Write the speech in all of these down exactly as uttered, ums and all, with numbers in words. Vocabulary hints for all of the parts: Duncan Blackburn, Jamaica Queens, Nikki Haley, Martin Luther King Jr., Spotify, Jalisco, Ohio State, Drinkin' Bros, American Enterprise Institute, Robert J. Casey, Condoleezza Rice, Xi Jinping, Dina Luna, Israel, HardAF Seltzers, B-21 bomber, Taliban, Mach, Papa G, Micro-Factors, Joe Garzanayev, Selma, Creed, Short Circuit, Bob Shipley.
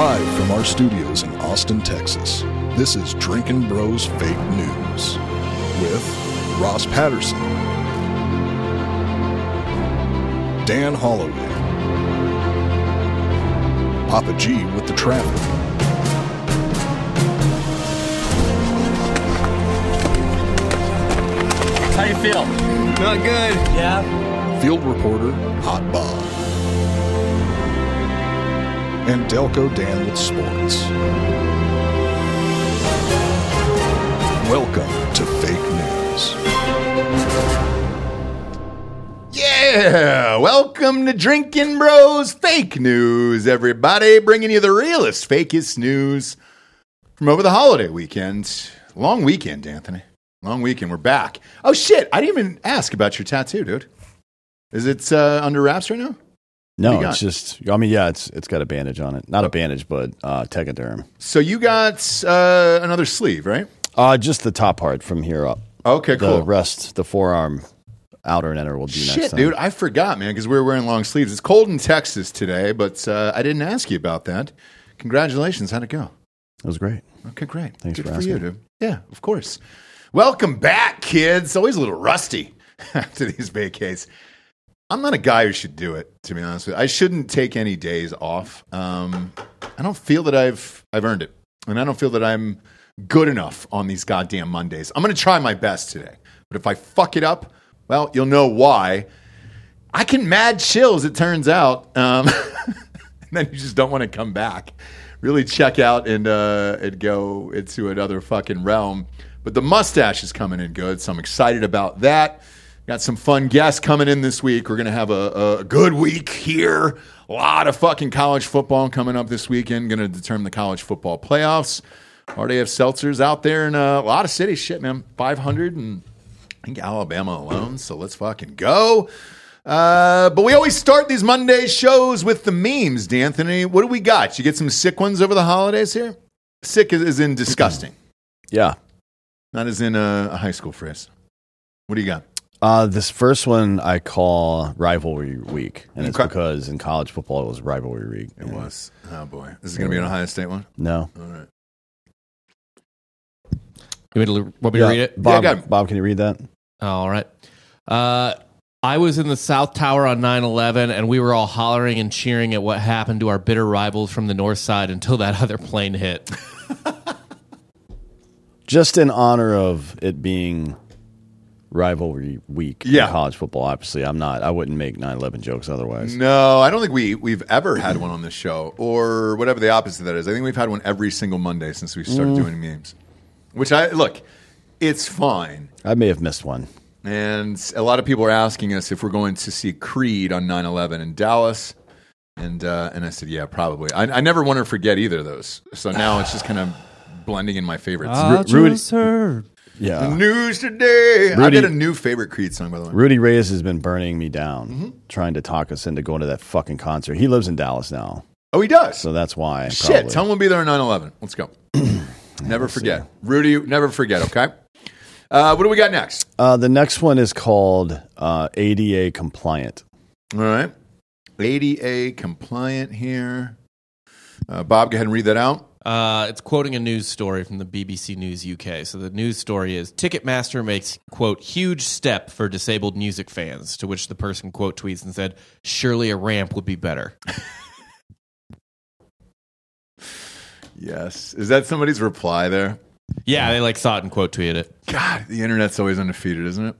Live from our studios in Austin, Texas, this is Drinkin' Bros Fake News with Ross Patterson, Dan Holloway, Papa G with the traffic, how you feel? Not good. Yeah. Field reporter, Hot Bob. And Delco Dan with sports. Welcome to Fake News. Yeah, welcome to Drinkin' Bros Fake News, everybody. Bringing you the realest, fakest news from over the holiday weekend. Long weekend, Anthony. Long weekend. We're back. Oh, shit. I didn't even ask about your tattoo, dude. Is it uh, under wraps right now? No, it's just, I mean, yeah, it's it's got a bandage on it. Not a bandage, but uh, Tegaderm. So you got uh, another sleeve, right? Uh, just the top part from here up. Okay, cool. The rest, the forearm, outer and inner will do shit, next time. Shit, dude. I forgot, man, because we were wearing long sleeves. It's cold in Texas today, but uh, I didn't ask you about that. Congratulations. How'd it go? It was great. Okay, great. Thanks Good for asking. Good for you, dude. Yeah, of course. Welcome back, kids. Always a little rusty after these vacays. I'm not a guy who should do it, to be honest with you. I shouldn't take any days off. Um, I don't feel that I've I've earned it, and I don't feel that I'm good enough on these goddamn Mondays. I'm going to try my best today, but if I fuck it up, well, you'll know why. I can mad chills, it turns out, um, and then you just don't want to come back. Really check out and uh, and go into another fucking realm. But the mustache is coming in good, so I'm excited about that. Got some fun guests coming in this week. We're going to have a, a good week here. A lot of fucking college football coming up this weekend. Going to determine the college football playoffs. HardAF Seltzers out there in a lot of cities. Shit, man. five hundred and I think Alabama alone, so let's fucking go. Uh, but we always start these Monday shows with the memes, D'Anthony. What do we got? You get some sick ones over the holidays here? Sick is, is in disgusting. Yeah. Not as in a, a high school phrase. What do you got? Uh, this first one I call Rivalry Week, and it's because in college football it was Rivalry Week. It was. Oh, boy. This is going to be an Ohio State one? No. All right. You want me to yeah. read it? Bob, yeah, it? Bob, can you read that? All right. Uh, I was in the South Tower on nine eleven, and we were all hollering and cheering at what happened to our bitter rivals from the north side until that other plane hit. Just in honor of it being rivalry week yeah. in college football, obviously, I'm not. I wouldn't make nine eleven jokes otherwise. No, I don't think we, we've ever had one on this show, or whatever the opposite of that is. I think we've had one every single Monday since we started mm. doing memes, which I, look, it's fine. I may have missed one. And a lot of people are asking us if we're going to see Creed on nine eleven in Dallas. And, uh, and I said, yeah, probably. I, I never want to forget either of those. So now it's just kind of blending in my favorites. I Rudy, just heard. Yeah. The news today. Rudy, I did a new favorite Creed song, by the way. Rudy Reyes has been burning me down, mm-hmm. trying to talk us into going to that fucking concert. He lives in Dallas now. Oh, he does? So that's why. Shit, probably. Tell him we'll be there on nine eleven. Let's go. Never forget. See. Rudy, never forget, okay? Uh, what do we got next? Uh, the next one is called uh, A D A Compliant. All right. A D A Compliant here. Uh, Bob, go ahead and read that out. Uh, it's quoting a news story from the B B C News U K. So the news story is, Ticketmaster makes, quote, huge step for disabled music fans, to which the person, quote, tweets and said, surely a ramp would be better. Yes. Is that somebody's reply there? Yeah, they like saw it and quote tweeted it. God, the internet's always undefeated, isn't it?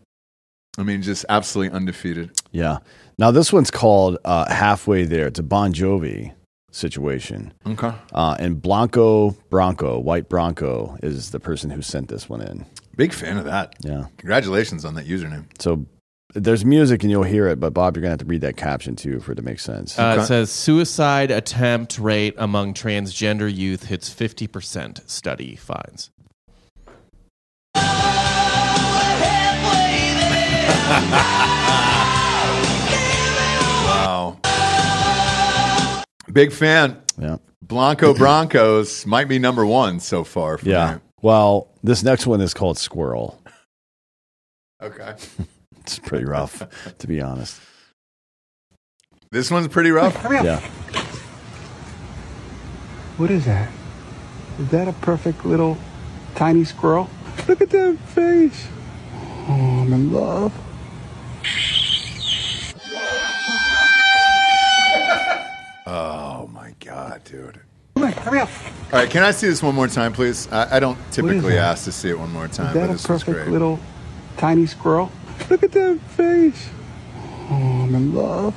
I mean, just absolutely undefeated. Yeah. Now this one's called uh, Halfway There. It's a Bon Jovi situation. Okay. Uh, and Blanco Bronco, White Bronco, is the person who sent this one in. Big fan of that. Yeah. Congratulations on that username. So there's music and you'll hear it, but Bob, you're going to have to read that caption too for it to make sense. Uh, okay. It says, suicide attempt rate among transgender youth hits fifty percent, study finds. Wow. Big fan. Yeah. Blanco Broncos might be number one so far. For yeah. Me. Well, this next one is called Squirrel. Okay. It's pretty rough, to be honest. This one's pretty rough. Yeah. What is that? Is that a perfect little tiny squirrel? Look at that face. Oh, I'm in love. Oh, my God, dude. Come on, hurry up. All right, can I see this one more time, please? I, I don't typically ask to see it one more time. Is that but this a perfect little tiny squirrel? Look at that face. Oh, I'm in love.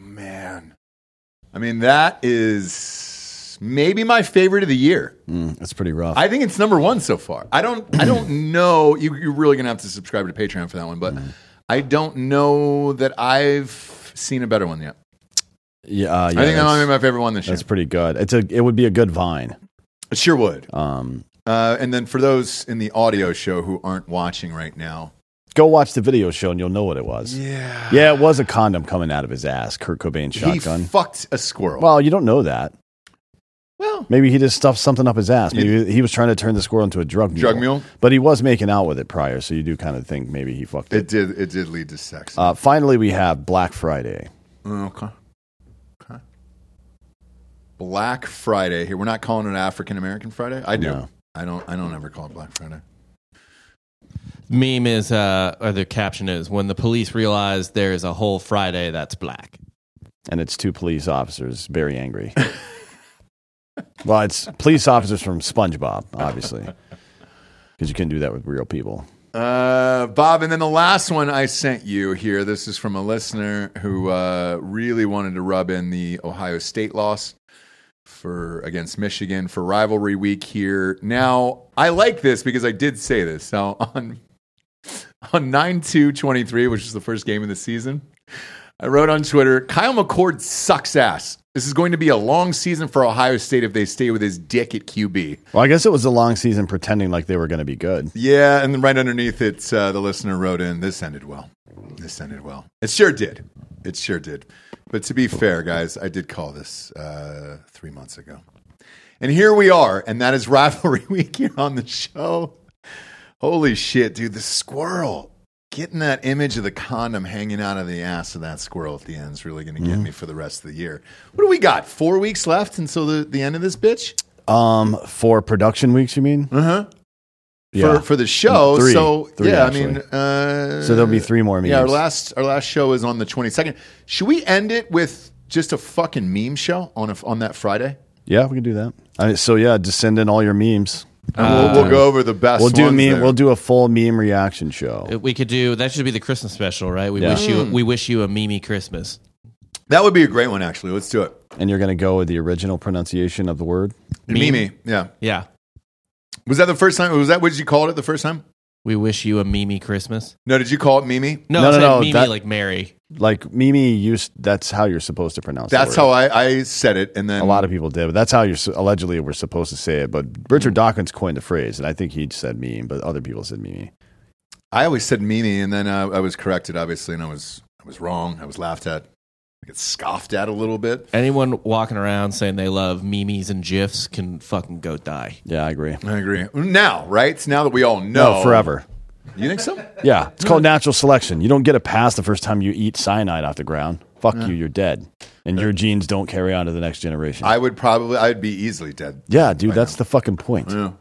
Man. I mean, that is maybe my favorite of the year. Mm, that's pretty rough. I think it's number one so far. I don't I don't know. You, you're really going to have to subscribe to Patreon for that one, but mm. I don't know that I've seen a better one yet. Yeah, uh, yeah I think that might be my favorite one this year. That's pretty good. It's a it would be a good Vine. It sure would. Um, uh, and then for those in the audio show who aren't watching right now, go watch the video show and you'll know what it was. Yeah, yeah, it was a condom coming out of his ass. Kurt Cobain's shotgun. He fucked a squirrel. Well, you don't know that. Well, maybe he just stuffed something up his ass. Maybe it, he was trying to turn the squirrel into a drug mule. Drug mule, but he was making out with it prior, so you do kind of think maybe he fucked it. It did. It did lead to sex. Uh, finally, we have Black Friday. Okay. Okay. Black Friday here. We're not calling it African American Friday. I do. No. I don't. I don't ever call it Black Friday. Meme is, uh, or the caption is, when the police realize there is a whole Friday that's black, and it's two police officers very angry. Well, it's police officers from SpongeBob, obviously, because you couldn't do that with real people. Uh, Bob, and then the last one I sent you here. This is from a listener who uh, really wanted to rub in the Ohio State loss for against Michigan for rivalry week here. Now, I like this because I did say this. Now, on on nine two twenty-three, which is the first game of the season, I wrote on Twitter, Kyle McCord sucks ass. This is going to be a long season for Ohio State if they stay with his dick at Q B. Well, I guess it was a long season pretending like they were going to be good. Yeah, and then right underneath it, uh, the listener wrote in, this ended well. This ended well. It sure did. It sure did. But to be fair, guys, I did call this uh, three months ago. And here we are, and that is rivalry week here on the show. Holy shit, dude, the squirrel. Getting that image of the condom hanging out of the ass of that squirrel at the end is really going to get mm-hmm. me for the rest of the year. What do we got? Four weeks left until the, the end of this bitch? Um, for production weeks, you mean? Uh-huh. Yeah. For, for the show. Three. So, three, yeah, actually. I mean. Uh, so there'll be three more memes. Yeah, our last, our last show is on the twenty-second. Should we end it with just a fucking meme show on a, on that Friday? Yeah, we can do that. I mean, so, yeah, just send in all your memes. Uh, we'll, we'll go over the best. We'll do ones meme. There. We'll do a full meme reaction show. We could do that. Should be the Christmas special, right? We yeah. wish you. We wish you a meme Christmas. That would be a great one, actually. Let's do it. And you're going to go with the original pronunciation of the word meme. meme. Yeah, yeah. Was that the first time? Was that what you called it the first time? We wish you a meme Christmas. No, did you call it meme? No, no, no, no. Meme that, like Mary. Like Mimi, you, that's how you're supposed to pronounce it. That's how I, I said it. And then a lot of people did, but that's how you allegedly were supposed to say it. But Richard Dawkins coined the phrase, and I think he said meme, but other people said Mimi. I always said Mimi, and then uh, I was corrected, obviously, and I was I was wrong. I was laughed at. I get scoffed at a little bit. Anyone walking around saying they love memes and gifs can fucking go die. Yeah, I agree. I agree. Now, right? Now that we all know. No, forever. You think so? Yeah. It's called natural selection. You don't get a pass the first time you eat cyanide off the ground. Fuck yeah. you. You're dead. And your genes don't carry on to the next generation. I would probably, I'd be easily dead. Yeah, dude, right that's now. The fucking point. Yeah.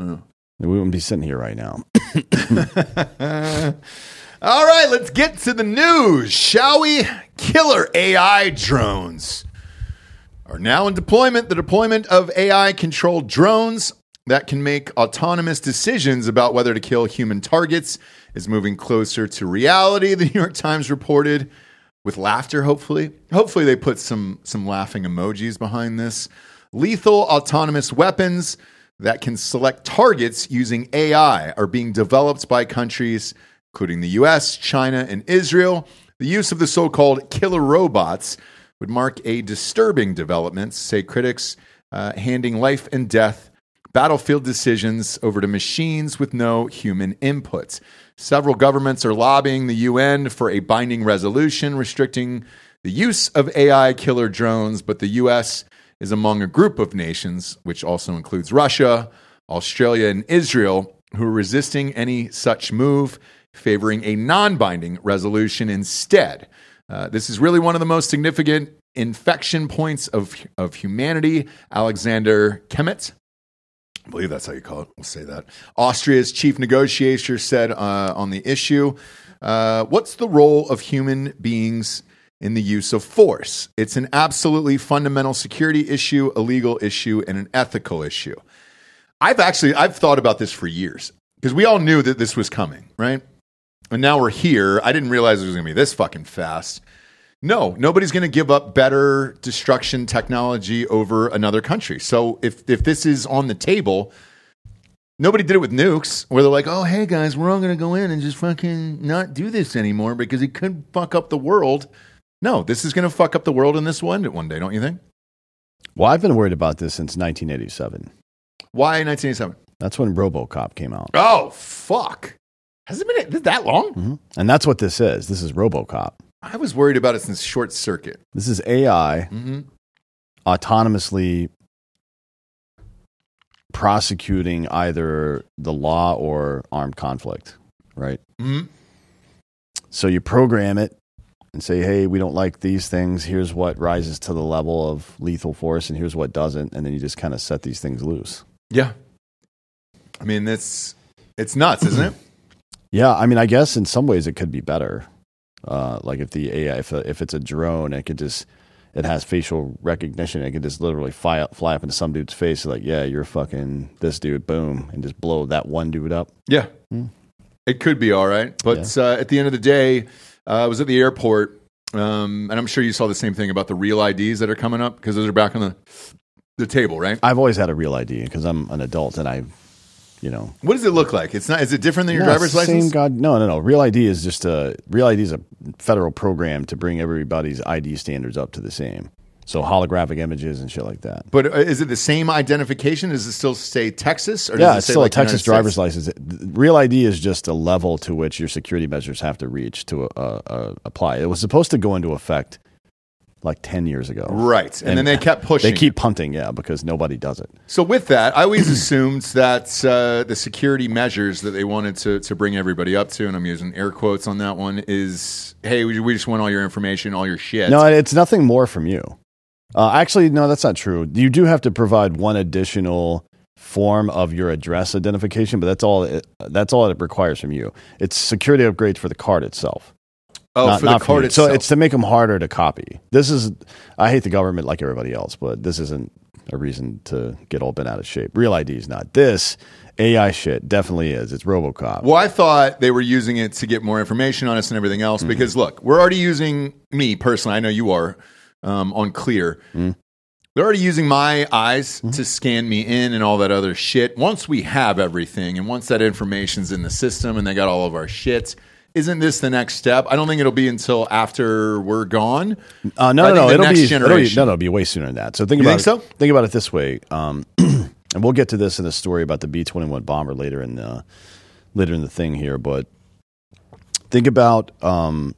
Yeah. We wouldn't be sitting here right now. All right, let's get to the news, shall we? Killer A I drones are now in deployment. The deployment of A I-controlled drones that can make autonomous decisions about whether to kill human targets is moving closer to reality, the New York Times reported, with laughter, hopefully. Hopefully they put some, some laughing emojis behind this. Lethal autonomous weapons that can select targets using A I are being developed by countries including the U S, China, and Israel. The use of the so-called killer robots would mark a disturbing development, say critics, uh, handing life and death battlefield decisions over to machines with no human input. Several governments are lobbying the U N for a binding resolution restricting the use of A I killer drones, but the U S is among a group of nations, which also includes Russia, Australia, and Israel, who are resisting any such move, favoring a non-binding resolution instead. Uh, this is really one of the most significant infection points of of humanity. Alexander Kemet, I believe that's how you call it. We'll say that. Austria's chief negotiator said uh, on the issue, uh, what's the role of human beings in the use of force? It's an absolutely fundamental security issue, a legal issue, and an ethical issue. I've actually, I've thought about this for years because we all knew that this was coming, right? And now we're here. I didn't realize it was going to be this fucking fast. No, nobody's going to give up better destruction technology over another country. So if if this is on the table, nobody did it with nukes, where they're like, oh, hey, guys, we're all going to go in and just fucking not do this anymore because it could fuck up the world. No, this is going to fuck up the world, and this will end it one day, don't you think? Well, I've been worried about this since nineteen eighty-seven. Why nineteen eighty-seven? That's when RoboCop came out. Oh, fuck. Has it been that long? Mm-hmm. And that's what this is. This is RoboCop. I was worried about it since Short Circuit. This is A I mm-hmm. autonomously prosecuting either the law or armed conflict, right? Mm-hmm. So you program it and say, hey, we don't like these things. Here's what rises to the level of lethal force, and here's what doesn't. And then you just kind of set these things loose. Yeah. I mean, that's it's nuts, isn't it? Yeah. I mean, I guess in some ways it could be better. Uh, like if the A I, if, if it's a drone, it could just, it has facial recognition. It could just literally fly up, fly up into some dude's face. Like, yeah, you're fucking this dude, boom, and just blow that one dude up. Yeah. Mm. It could be all right. But yeah. uh, at the end of the day, uh, I was at the airport, um, and I'm sure you saw the same thing about the real I Ds that are coming up, because those are back on the the table, right? I've always had a real I D because I'm an adult and I... You know, what does it look like? It's not. Is it different than your no, driver's license? Same god. No, no, no. Real I D is just a real I D is a federal program to bring everybody's I D standards up to the same. So holographic images and shit like that. But is it the same identification? Does it still say Texas? Or yeah, does it it's say still like a Texas driver's license. Real I D is just a level to which your security measures have to reach to uh, uh, apply. It was supposed to go into effect like ten years ago. Right. And, and then they kept pushing. They keep punting, yeah, because nobody does it. So with that, I always assumed that uh, the security measures that they wanted to, to bring everybody up to, and I'm using air quotes on that one, is, hey, we, we just want all your information, all your shit. No, it's nothing more from you. Uh, actually, no, that's not true. You do have to provide one additional form of your address identification, but that's all it, that's all it requires from you. It's security upgrades for the card itself. Oh, not, for the card itself. So it's to make them harder to copy. This is, I hate the government like everybody else, but this isn't a reason to get all bent out of shape. Real I D is not. This A I shit definitely is. It's RoboCop. Well, I thought they were using it to get more information on us and everything else, mm-hmm. because look, we're already using, me personally, I know you are, um, on Clear. Mm-hmm. They're already using my eyes mm-hmm. to scan me in and all that other shit. Once we have everything and once that information's in the system and they got all of our shit, isn't this the next step? I don't think it'll be until after we're gone. Uh, no, no, no, it'll be, it'll be no, no, it'll be way sooner than that. So think you about think it. So? Think about it this way, um, and we'll get to this in the story about the B twenty-one bomber later in the, later in the thing here. But think about um,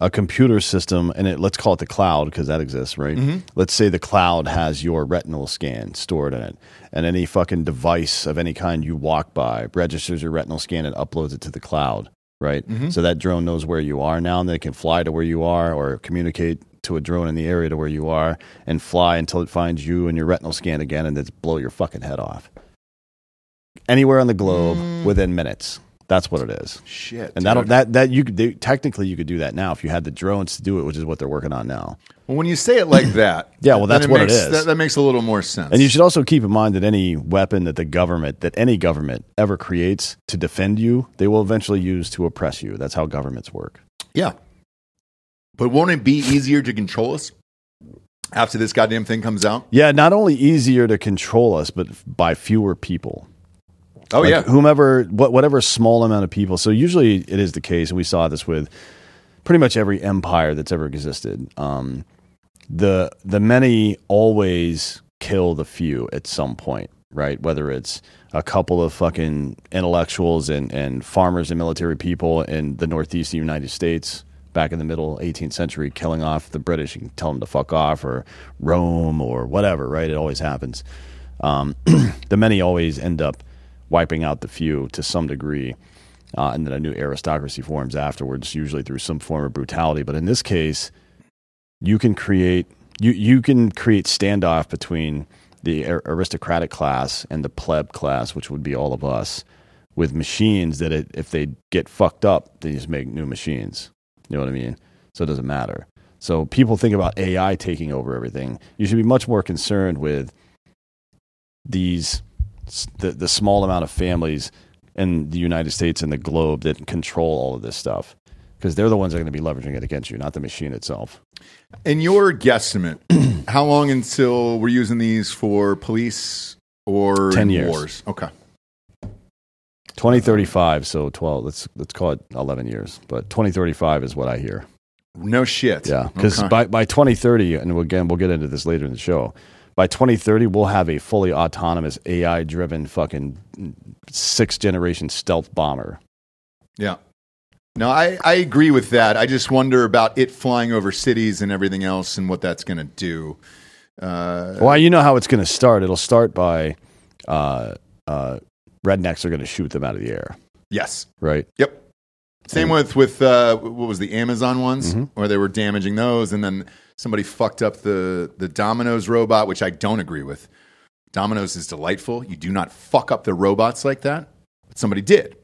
a computer system, and it, let's call it the cloud because that exists, right? Mm-hmm. Let's say the cloud has your retinal scan stored in it, and any fucking device of any kind you walk by registers your retinal scan and uploads it to the cloud. Right. Mm-hmm. So that drone knows where you are now, and then it can fly to where you are or communicate to a drone in the area to where you are and fly until it finds you and your retinal scan again and then blow your fucking head off. Anywhere on the globe mm. within minutes. That's what it is. Shit. And that that that you could do, technically you could do that now if you had the drones to do it, which is what they're working on now. Well, when you say it like that, yeah, well, that's it what makes, it is. That, that makes a little more sense. And you should also keep in mind that any weapon that the government, that any government ever creates to defend you, they will eventually use to oppress you. That's how governments work. Yeah, but won't it be easier to control us after this goddamn thing comes out? Yeah, not only easier to control us, but by fewer people. Oh, like yeah. Whomever, what, whatever small amount of people. So usually it is the case, and we saw this with pretty much every empire that's ever existed. Um, the the many always kill the few at some point, right? Whether it's a couple of fucking intellectuals and, and farmers and military people in the Northeast of the United States back in the middle eighteenth century killing off the British and telling them to fuck off, or Rome or whatever, right? It always happens. Um, the many always end up wiping out the few to some degree. uh, and then a new aristocracy forms afterwards, usually through some form of brutality. But in this case, you can create you you can create standoff between the aristocratic class and the pleb class, which would be all of us, with machines that it, if they get fucked up, they just make new machines. You know what I mean? So it doesn't matter. So people think about A I taking over everything. You should be much more concerned with these the, the small amount of families in the United States and the globe that control all of this stuff, because they're the ones that are going to be leveraging it against you, not the machine itself. In your guesstimate, how long until we're using these for police or ten years. Wars? Okay. twenty thirty-five, so twelve, let's let's call it eleven years, but twenty thirty-five is what I hear. No shit. Yeah, because okay. by, by twenty thirty, and again, we'll get into this later in the show, by twenty thirty, we'll have a fully autonomous, A I-driven fucking sixth-generation stealth bomber. Yeah. No, I, I agree with that. I just wonder about it flying over cities and everything else and what that's going to do. Uh, well, you know how it's going to start. It'll start by... Uh, uh, rednecks are going to shoot them out of the air. Yes. Right? Yep. Same with, with uh, what was the Amazon ones, mm-hmm. where they were damaging those, and then somebody fucked up the, the Domino's robot, which I don't agree with. Domino's is delightful. You do not fuck up their robots like that. But somebody did.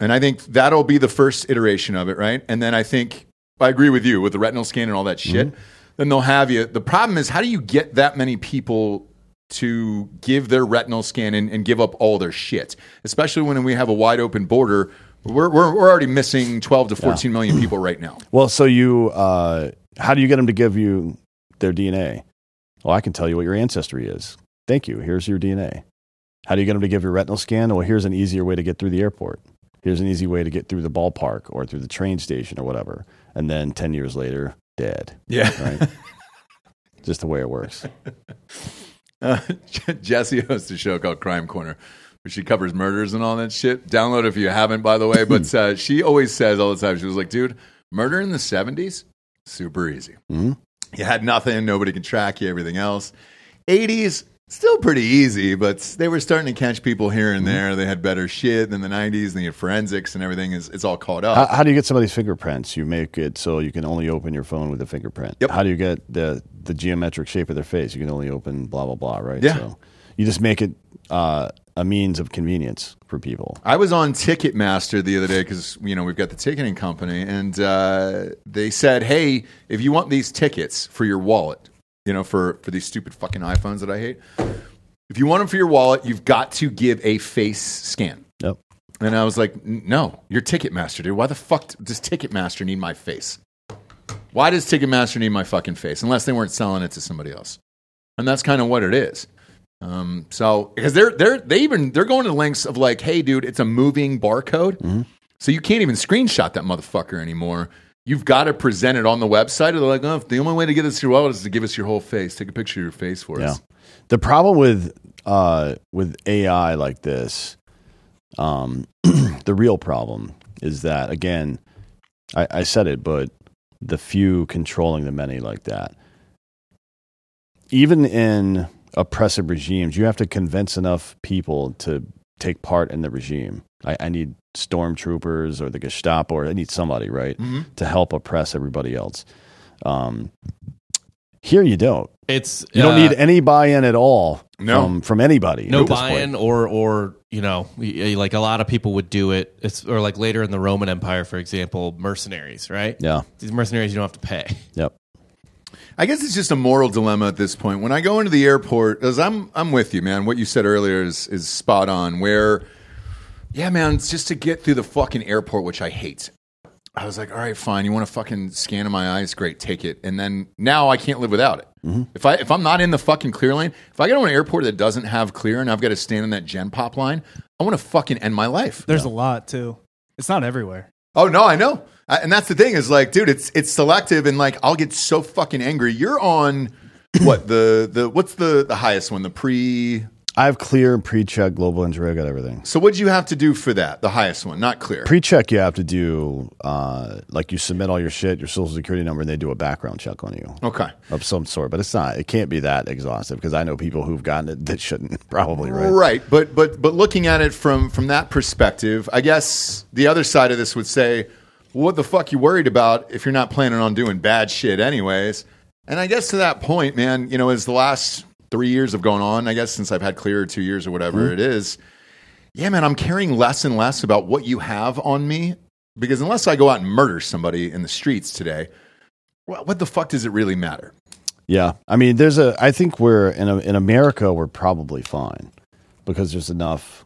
And I think that'll be the first iteration of it, right? And then I think, I agree with you, with the retinal scan and all that shit, mm-hmm. then they'll have you. The problem is, how do you get that many people to give their retinal scan and, and give up all their shit, especially when we have a wide open border. We're we're, we're already missing twelve to fourteen yeah. million people right now. Well, so you, uh, how do you get them to give you their D N A? Well, I can tell you what your ancestry is. Thank you. Here's your D N A. How do you get them to give your retinal scan? Well, here's an easier way to get through the airport. Here's an easy way to get through the ballpark or through the train station or whatever. And then ten years later, dead. Yeah. Right? Just the way it works. Uh, Jesse hosts a show called Crime Corner, where she covers murders and all that shit. Download if you haven't, by the way. But uh, she always says all the time, she was like, dude, murder in the seventies, super easy. Mm-hmm. You had nothing. Nobody could track you, everything else. eighties, still pretty easy, but they were starting to catch people here and there. Mm-hmm. They had better shit than the nineties, and they had forensics and everything. Is It's all caught up. How, how do you get somebody's fingerprints? You make it so you can only open your phone with a fingerprint. Yep. How do you get the... the geometric shape of their face? You can only open blah, blah, blah, right? Yeah. So you just make it uh, a means of convenience for people. I was on Ticketmaster the other day because, you know, we've got the ticketing company, and uh, they said, hey, if you want these tickets for your wallet, you know, for, for these stupid fucking iPhones that I hate, if you want them for your wallet, you've got to give a face scan. Yep. And I was like, no, you're Ticketmaster, dude. Why the fuck does Ticketmaster need my face? Why does Ticketmaster need my fucking face? Unless they weren't selling it to somebody else, and that's kind of what it is. Um, so because they're they're they even they're going to lengths of like, hey, dude, it's a moving barcode, mm-hmm. so you can't even screenshot that motherfucker anymore. You've got to present it on the website. Or they're like, oh, the only way to get this to your wallet is to give us your whole face. Take a picture of your face for yeah. us. The problem with uh, with A I like this, um, the real problem is that, again, I, I said it, but the few controlling the many like that. Even in oppressive regimes, you have to convince enough people to take part in the regime. I, I need stormtroopers or the Gestapo, or I need somebody, right, mm-hmm. to help oppress everybody else. Um, here you don't. It's you don't uh, need any buy-in at all no. from, from anybody. No buy-in or, or, you know, like a lot of people would do it. It's or like later in the Roman Empire, for example, mercenaries, right? Yeah. These mercenaries you don't have to pay. Yep. I guess it's just a moral dilemma at this point. When I go into the airport, because I'm, I'm with you, man. What you said earlier is, is spot on where, yeah, man, it's just to get through the fucking airport, which I hate. I was like, all right, fine. You want to fucking scan in my eyes? Great, take it. And then now I can't live without it. Mm-hmm. If I if I'm not in the fucking Clear lane, if I go to an airport that doesn't have Clear and I've got to stand in that Gen Pop line, I want to fucking end my life. There's yeah. a lot too. It's not everywhere. Oh no, I know. I, and that's the thing is like, dude, it's it's selective, and like I'll get so fucking angry. You're on what the the what's the the highest one? The pre I have Clear and Pre-Check, Global Injury. I got everything. So what'd you have to do for that? The highest one, not Clear. Pre-Check, you have to do, uh, like you submit all your shit, your social security number, and they do a background check on you. Okay. Of some sort. But it's not, it can't be that exhaustive because I know people who've gotten it that shouldn't probably, right? Right. But but but looking at it from, from that perspective, I guess the other side of this would say, well, what the fuck you worried about if you're not planning on doing bad shit anyways? And I guess to that point, man, you know, as the last three years have gone on, I guess since I've had Clear, two years or whatever mm-hmm. it is, yeah, man, I'm caring less and less about what you have on me because unless I go out and murder somebody in the streets today, what the fuck does it really matter? Yeah. I mean, there's a, I think we're in a, in America, we're probably fine because there's enough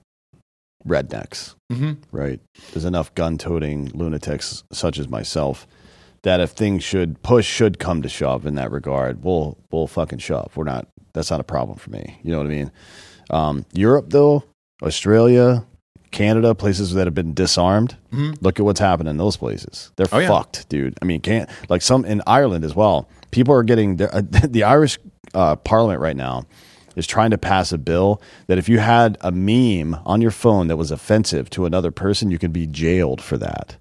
rednecks, mm-hmm. right? There's enough gun toting lunatics such as myself that if things should push, should come to shove in that regard, we'll, we'll fucking shove. We're not, that's not a problem for me. You know what I mean? Um, Europe though, Australia, Canada, places that have been disarmed. Mm-hmm. Look at what's happening in those places. They're oh, fucked, yeah. dude. I mean, can't like some in Ireland as well. People are getting the, uh, the Irish uh, Parliament right now is trying to pass a bill that if you had a meme on your phone that was offensive to another person, you could be jailed for that.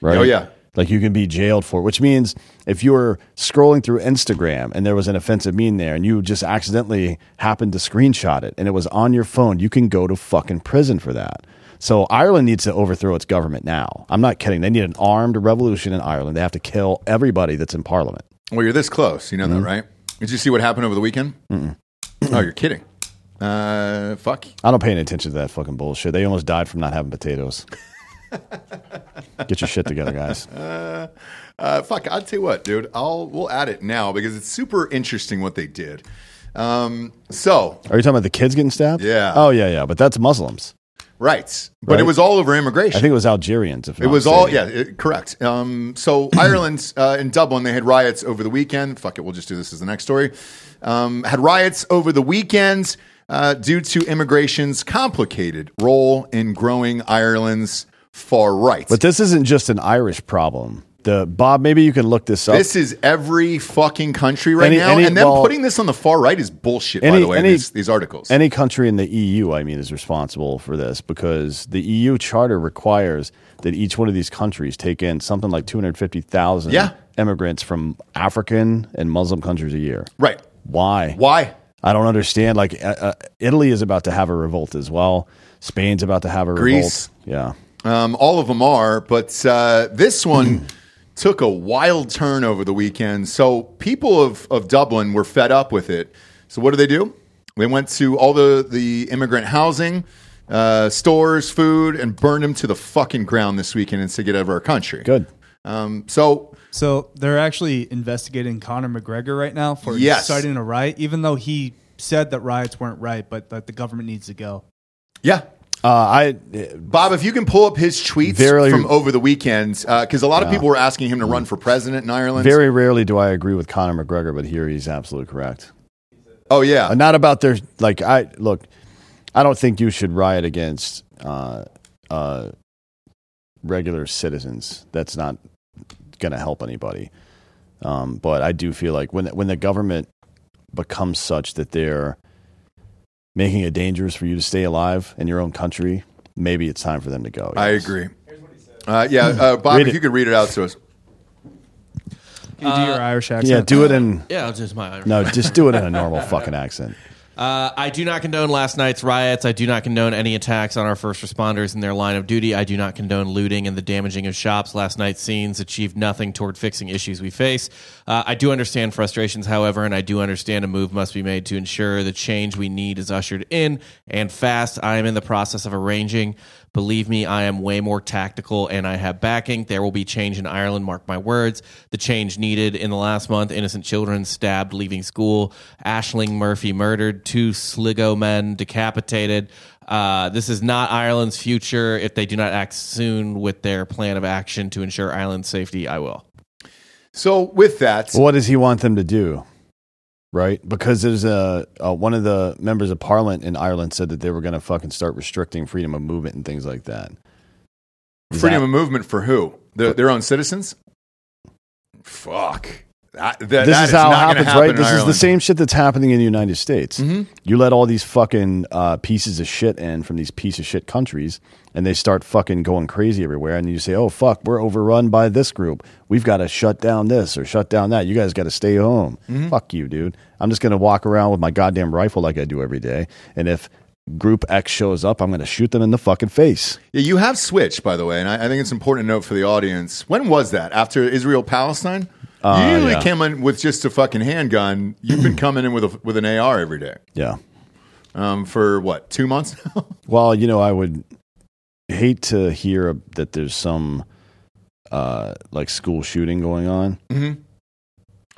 Right? Oh yeah. Like you can be jailed for it, which means if you were scrolling through Instagram and there was an offensive meme there and you just accidentally happened to screenshot it and it was on your phone, you can go to fucking prison for that. So Ireland needs to overthrow its government now. I'm not kidding. They need an armed revolution in Ireland. They have to kill everybody that's in parliament. Well, you're this close. You know mm-hmm. that, right? Did you see what happened over the weekend? Mm-mm. Oh, you're kidding. Uh, fuck. I don't pay any attention to that fucking bullshit. They almost died from not having potatoes. Get your shit together, guys. Uh, uh, fuck, I'll tell you what, dude. I'll we'll add it now because it's super interesting what they did. Um, so, are you talking about the kids getting stabbed? Yeah. Oh yeah, yeah. But that's Muslims, right? But right? It was all over immigration. I think it was Algerians. If it was all, yeah, it, correct. Um, so Ireland uh, in Dublin, they had riots over the weekend. Fuck it, we'll just do this as the next story. Um, had riots over the weekend uh, due to immigration's complicated role in growing Ireland's far right. But this isn't just an Irish problem. The Bob, maybe you can look this up. This is every fucking country right any, now. Any, and them well, putting this on the far right is bullshit, any, by the way, any, these, these articles. Any country in the E U, I mean, is responsible for this because the E U charter requires that each one of these countries take in something like two hundred fifty thousand yeah. immigrants from African and Muslim countries a year. Right. Why? Why? I don't understand. Like, uh, Italy is about to have a revolt as well. Spain's about to have a Greece. revolt. Yeah. Um, all of them are, but uh, this one took a wild turn over the weekend. So people of, of Dublin were fed up with it. So what do they do? They went to all the, the immigrant housing, uh, stores, food, and burned them to the fucking ground this weekend and said, get out of our country. Good. Um, so so they're actually investigating Conor McGregor right now for yes. inciting a riot, even though he said that riots weren't right, but that the government needs to go. Yeah. Uh, I Bob, if you can pull up his tweets very, from over the weekend, because uh, a lot yeah. of people were asking him to run for president in Ireland. Very rarely do I agree with Conor McGregor, but here he's absolutely correct. Oh, yeah. Not about their, like, I look, I don't think you should riot against uh, uh, regular citizens. That's not going to help anybody. Um, but I do feel like when when the government becomes such that they're making it dangerous for you to stay alive in your own country, maybe it's time for them to go. Yes. I agree. Here's what he said. Uh, yeah, uh, Bob, if you could read it out to us. Can you uh, do your Irish accent? Yeah, do it in... Yeah, I'll just my Irish No, accent. Just do it in a normal fucking accent. Uh, I do not condone last night's riots. I do not condone any attacks on our first responders in their line of duty. I do not condone looting and the damaging of shops. Last night's scenes achieved nothing toward fixing issues we face. Uh, I do understand frustrations, however, and I do understand a move must be made to ensure the change we need is ushered in and fast. I am in the process of arranging. Believe me, I am way more tactical and I have backing. There will be change in Ireland, mark my words. The change needed in the last month, innocent children stabbed leaving school, Aisling Murphy murdered, two Sligo men decapitated. Uh, this is not Ireland's future. If they do not act soon with their plan of action to ensure Ireland's safety, I will. So with that... What does he want them to do? Right, because there's a, a one of the members of parliament in Ireland said that they were going to fucking start restricting freedom of movement and things like that. Is freedom that, of movement for who? The, their own citizens? Fuck. I, th- this that is, is how it happens, happen right? This Ireland. Is the same shit that's happening in the United States. Mm-hmm. You let all these fucking uh, pieces of shit in from these piece of shit countries, and they start fucking going crazy everywhere. And you say, "Oh fuck, we're overrun by this group. We've got to shut down this or shut down that. You guys got to stay home." Mm-hmm. Fuck you, dude. I'm just gonna walk around with my goddamn rifle like I do every day, and if Group X shows up, I'm going to shoot them in the fucking face. Yeah, you have switched, by the way, and I, I think it's important to note for the audience. When was that? After Israel-Palestine? Uh, you usually yeah. came in with just a fucking handgun. You've been coming in with a, with an A R every day. Yeah. Um, for what, two months now? Well, you know, I would hate to hear that there's some uh, like school shooting going on. Mm-hmm.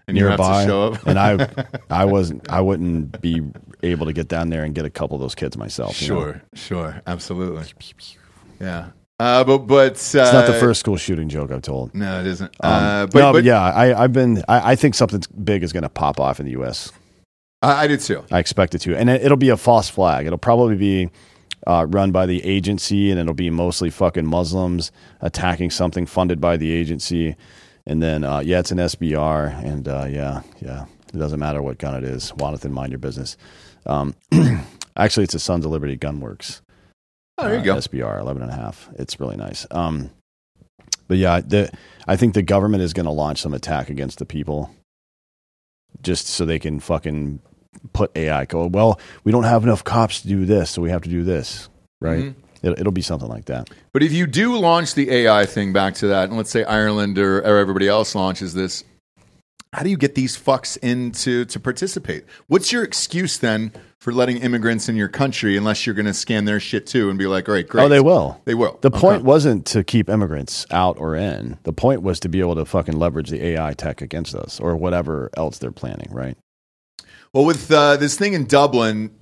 And nearby, you have to show up. And I, I wasn't, I wouldn't be able to get down there and get a couple of those kids myself. Sure, you know? Sure, absolutely, yeah. Uh, but but uh, it's not the first school shooting joke I've told. No, it isn't. Um, uh, but, no, but, but yeah, I, I've been. I, I think something big is going to pop off in the U S. I, I did too. I expect it to, and it, it'll be a false flag. It'll probably be uh, run by the agency, and it'll be mostly fucking Muslims attacking something funded by the agency. And then, uh, yeah, it's an S B R, and uh, yeah, yeah, it doesn't matter what gun it is. Jonathan, mind your business. Um, actually, it's a Sons of Liberty Gunworks. Oh, there you uh, go. S B R, eleven and a half. It's really nice. Um, but yeah, the, I think the government is going to launch some attack against the people just so they can fucking put A I. Go, well, we don't have enough cops to do this, so we have to do this, right? Mm-hmm. It'll be something like that. But if you do launch the A I thing back to that, and let's say Ireland or, or everybody else launches this, how do you get these fucks in to, to participate? What's your excuse then for letting immigrants in your country unless you're going to scan their shit too and be like, all right, great. Oh, they will. They will. The okay. point wasn't to keep immigrants out or in. The point was to be able to fucking leverage the A I tech against us or whatever else they're planning, right? Well, with uh, this thing in Dublin...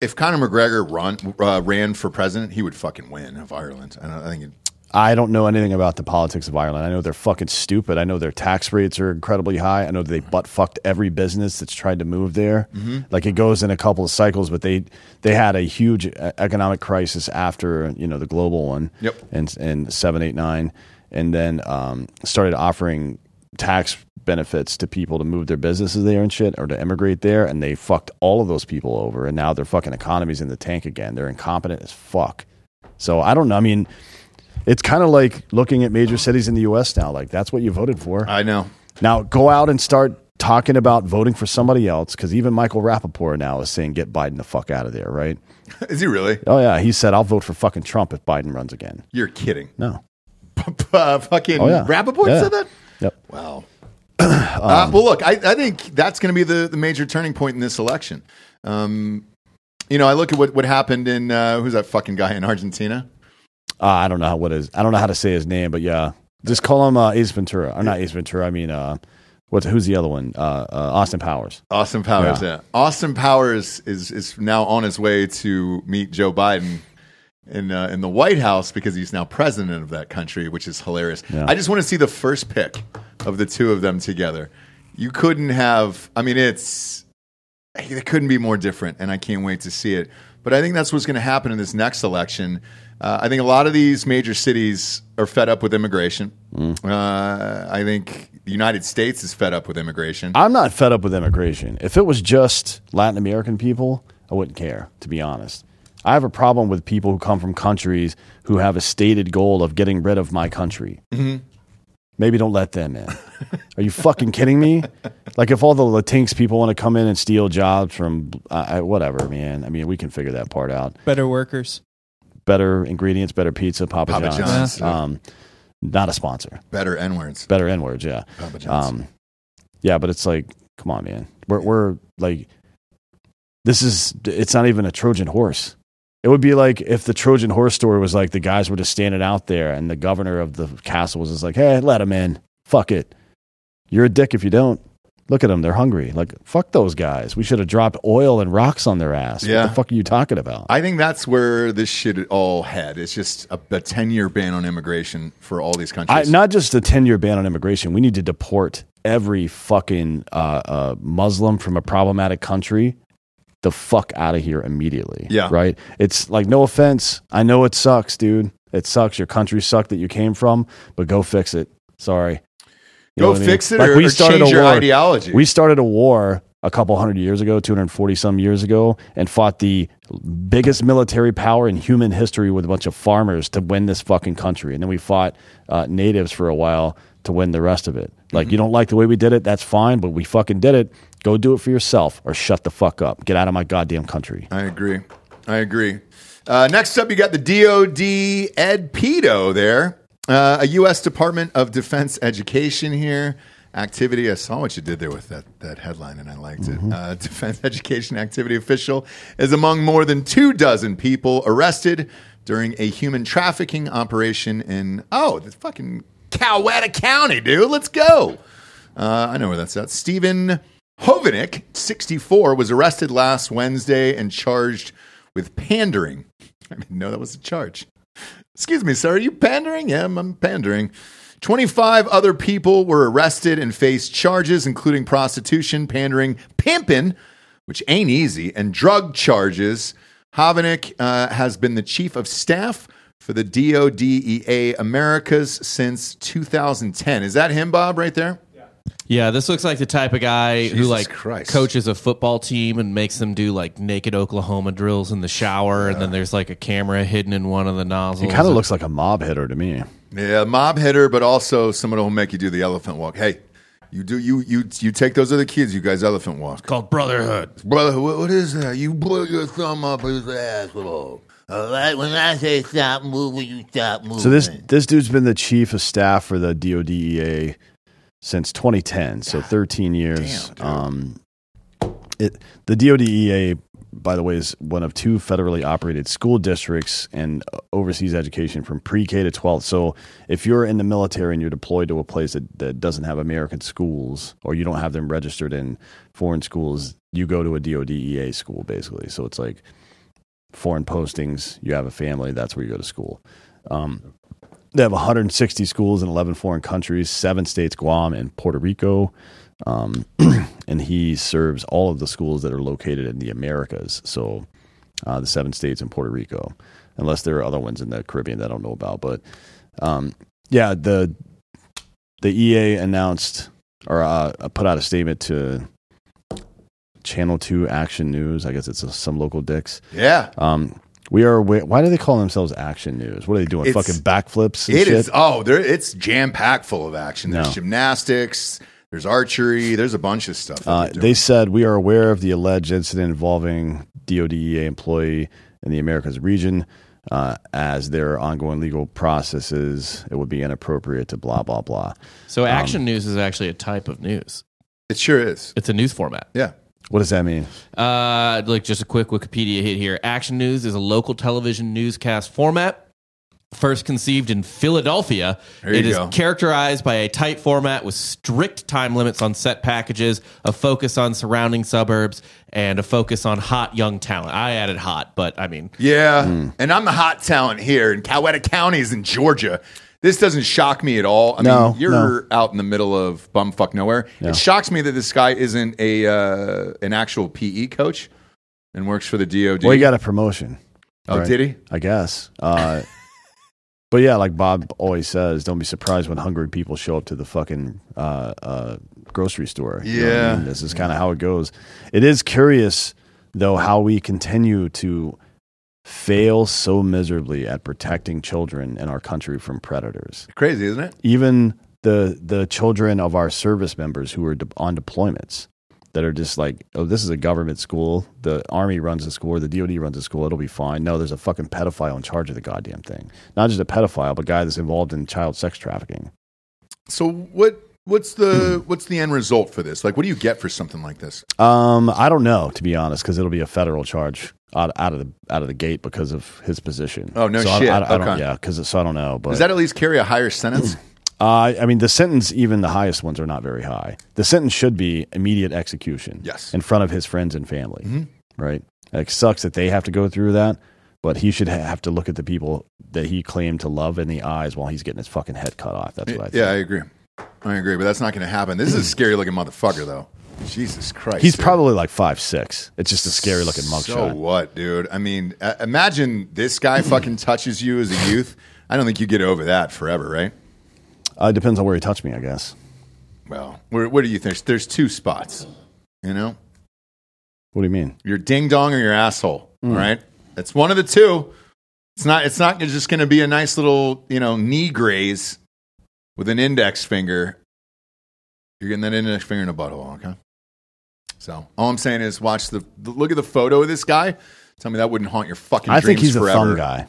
If Conor McGregor run, uh, ran for president, he would fucking win of Ireland. I don't, I, think I don't know anything about the politics of Ireland. I know they're fucking stupid. I know their tax rates are incredibly high. I know they butt-fucked every business that's tried to move there. Mm-hmm. Like, it goes in a couple of cycles, but they they had a huge economic crisis after, you know, the global one yep. and, and seven eight nine, and then um, started offering tax benefits to people to move their businesses there and shit or to immigrate there, and they fucked all of those people over, and now their fucking economy's in the tank again. They're incompetent as fuck. So I don't know. I mean, it's kind of like looking at major cities in the U S now. Like, that's what you voted for. I know. Now go out and start talking about voting for somebody else, because even Michael Rappaport now is saying get Biden the fuck out of there, right? Is he really? Oh yeah, he said I'll vote for fucking Trump if Biden runs again. You're kidding. No. uh, fucking oh, yeah. Rappaport yeah. said that? Yep. Wow. um, uh, well, look, I, I think that's going to be the, the major turning point in this election. Um, you know, I look at what, what happened in uh, who's that fucking guy in Argentina? Uh, I don't know how what is. I don't know how to say his name, but yeah, just call him uh, Ace Ventura. Or not Ace Ventura. I mean, uh, what's who's the other one? Uh, uh, Austin Powers. Austin Powers. Yeah. yeah. Austin Powers is is now on his way to meet Joe Biden in uh, in the White House because he's now president of that country, which is hilarious. Yeah. I just want to see the first pick of the two of them together. You couldn't have, I mean, it's, it couldn't be more different, and I can't wait to see it. But I think that's what's going to happen in this next election. Uh, I think a lot of these major cities are fed up with immigration. Mm. Uh, I think the United States is fed up with immigration. I'm not fed up with immigration. If it was just Latin American people, I wouldn't care, to be honest. I have a problem with people who come from countries who have a stated goal of getting rid of my country. Mm-hmm. Maybe don't let them in. Are you fucking kidding me? Like, if all the Latinx people want to come in and steal jobs from uh, whatever, man. I mean, we can figure that part out. Better workers. Better ingredients, better pizza, Papa, Papa John's. John's. Yeah. Um, not a sponsor. Better N-words. Better N-words, yeah. Papa John's. Um, yeah, but it's like, come on, man. We're, we're like, this is, it's not even a Trojan horse. It would be like if the Trojan horse story was like the guys were just standing out there and the governor of the castle was just like, hey, let them in. Fuck it. You're a dick if you don't. Look at them. They're hungry. Like, fuck those guys. We should have dropped oil and rocks on their ass. Yeah. What the fuck are you talking about? I think that's where this shit all head. It's just a, a ten-year ban on immigration for all these countries. I, not just a ten-year ban on immigration. We need to deport every fucking uh, uh, Muslim from a problematic country the fuck out of here immediately. Yeah. Right? It's like, no offense. I know it sucks, dude. It sucks. Your country sucked that you came from, but go fix it. Sorry. You Go fix I mean? it like or, we started or change your war. ideology. We started a war a couple hundred years ago, two hundred forty some years ago, and fought the biggest military power in human history with a bunch of farmers to win this fucking country. And then we fought uh, natives for a while to win the rest of it. Like, mm-hmm. you don't like the way we did it, that's fine, but we fucking did it. Go do it for yourself or shut the fuck up. Get out of my goddamn country. I agree. I agree. Uh, next up, you got the D O D Ed Pedo there. Uh, a U S Department of Defense education here. Activity, I saw what you did there with that, that headline, and I liked mm-hmm. it. Uh, defense education activity official is among more than two dozen people arrested during a human trafficking operation in, oh, the fucking Coweta County, dude. Let's go. Uh, I know where that's at. Stephen Hovenick, sixty-four, was arrested last Wednesday and charged with pandering. I mean, no, that was a charge. Excuse me, sir, are you pandering? Yeah, I'm, I'm pandering. twenty-five other people were arrested and faced charges, including prostitution, pandering, pimping, which ain't easy, and drug charges. Hovenick uh, has been the chief of staff for the D O D E A Americas since two thousand ten. Is that him, Bob, right there? Yeah, this looks like the type of guy Jesus who like Christ. coaches a football team and makes them do like naked Oklahoma drills in the shower, yeah. and then there's like a camera hidden in one of the nozzles. He kind of looks like a mob hitter to me. Yeah, mob hitter, but also someone who'll make you do the elephant walk. Hey, you do you you you take those other kids, you guys elephant walk. It's called brotherhood. Brotherhood. What, what is that? You blow your thumb up his asshole. All right, when I say stop moving, you stop moving. So this this dude's been the chief of staff for the D O D E A since twenty ten, so thirteen years. Damn, um, it, the D O D E A, by the way, is one of two federally operated school districts and oversees education from pre-K to twelve. So if you're in the military and you're deployed to a place that, that doesn't have American schools, or you don't have them registered in foreign schools, you go to a D O D E A school, basically. So it's like foreign postings, you have a family, that's where you go to school. Um They have one hundred sixty schools in eleven foreign countries, seven states, Guam, and Puerto Rico. Um, and he serves all of the schools that are located in the Americas, so uh, the seven states and Puerto Rico, unless there are other ones in the Caribbean that I don't know about. But, um, yeah, the the E A announced or uh, put out a statement to Channel two Action News. I guess it's a, some local dicks. Yeah. Um We are. Why do they call themselves Action News? What are they doing? It's, fucking backflips. It shit? is. Oh, there. It's jam packed full of action. There's no. gymnastics. There's archery. There's a bunch of stuff. Uh, they said we are aware of the alleged incident involving D O D E A employee in the Americas region. Uh, as there are ongoing legal processes, it would be inappropriate to blah blah blah. So, Action um, News is actually a type of news. It sure is. It's a news format. Yeah. What does that mean? Uh, like just a quick Wikipedia hit here. Action News is a local television newscast format. First conceived in Philadelphia, it is go. characterized by a tight format with strict time limits on set packages, a focus on surrounding suburbs, and a focus on hot young talent. I added hot, but I mean... Yeah, mm. and I'm the hot talent here, and Coweta County is in Georgia. This doesn't shock me at all. I no, mean, you're no. out in the middle of bumfuck nowhere. No. It shocks me that this guy isn't a uh, an actual P E coach and works for the D O D. Well, he got a promotion. Oh, right? Did he? I guess. Uh, but yeah, like Bob always says, don't be surprised when hungry people show up to the fucking uh, uh, grocery store. Yeah. You know I mean? This is kind of how it goes. It is curious, though, how we continue to fail so miserably at protecting children in our country from predators. Crazy, isn't it? Even the the children of our service members who are de- on deployments that are just like, oh, this is a government school. The Army runs a school. The D O D runs a school. It'll be fine. No, there's a fucking pedophile in charge of the goddamn thing. Not just a pedophile, but a guy that's involved in child sex trafficking. So what? What's the what's the end result for this? Like, what do you get for something like this? Um, I don't know, to be honest, because it'll be a federal charge out, out of the out of the gate because of his position. Oh no, so shit. I, I, I okay. don't, yeah, because so I don't know. But does that at least carry a higher sentence? uh, I mean, the sentence, even the highest ones, are not very high. The sentence should be immediate execution. Yes, in front of his friends and family. Mm-hmm. Right? It sucks that they have to go through that, but he should have to look at the people that he claimed to love in the eyes while he's getting his fucking head cut off. That's what I think. Yeah, I agree. I agree, but that's not going to happen. This is a scary-looking motherfucker, though. Jesus Christ. He's dude. probably like five six. It's just a scary-looking mugshot. So what, dude? I mean, uh, imagine this guy fucking touches you as a youth. I don't think you get over that forever, right? Uh, it depends on where he touched me, I guess. Well, where, what do you think? There's two spots, you know? What do you mean? Your ding-dong or your asshole, mm. right? It's one of the two. It's not It's not just going to be a nice little, you know, knee graze with an index finger. You're getting that index finger in a butthole, okay? So all I'm saying is watch the, the look at the photo of this guy. Tell me that wouldn't haunt your fucking I dreams I think he's forever. a thumb guy.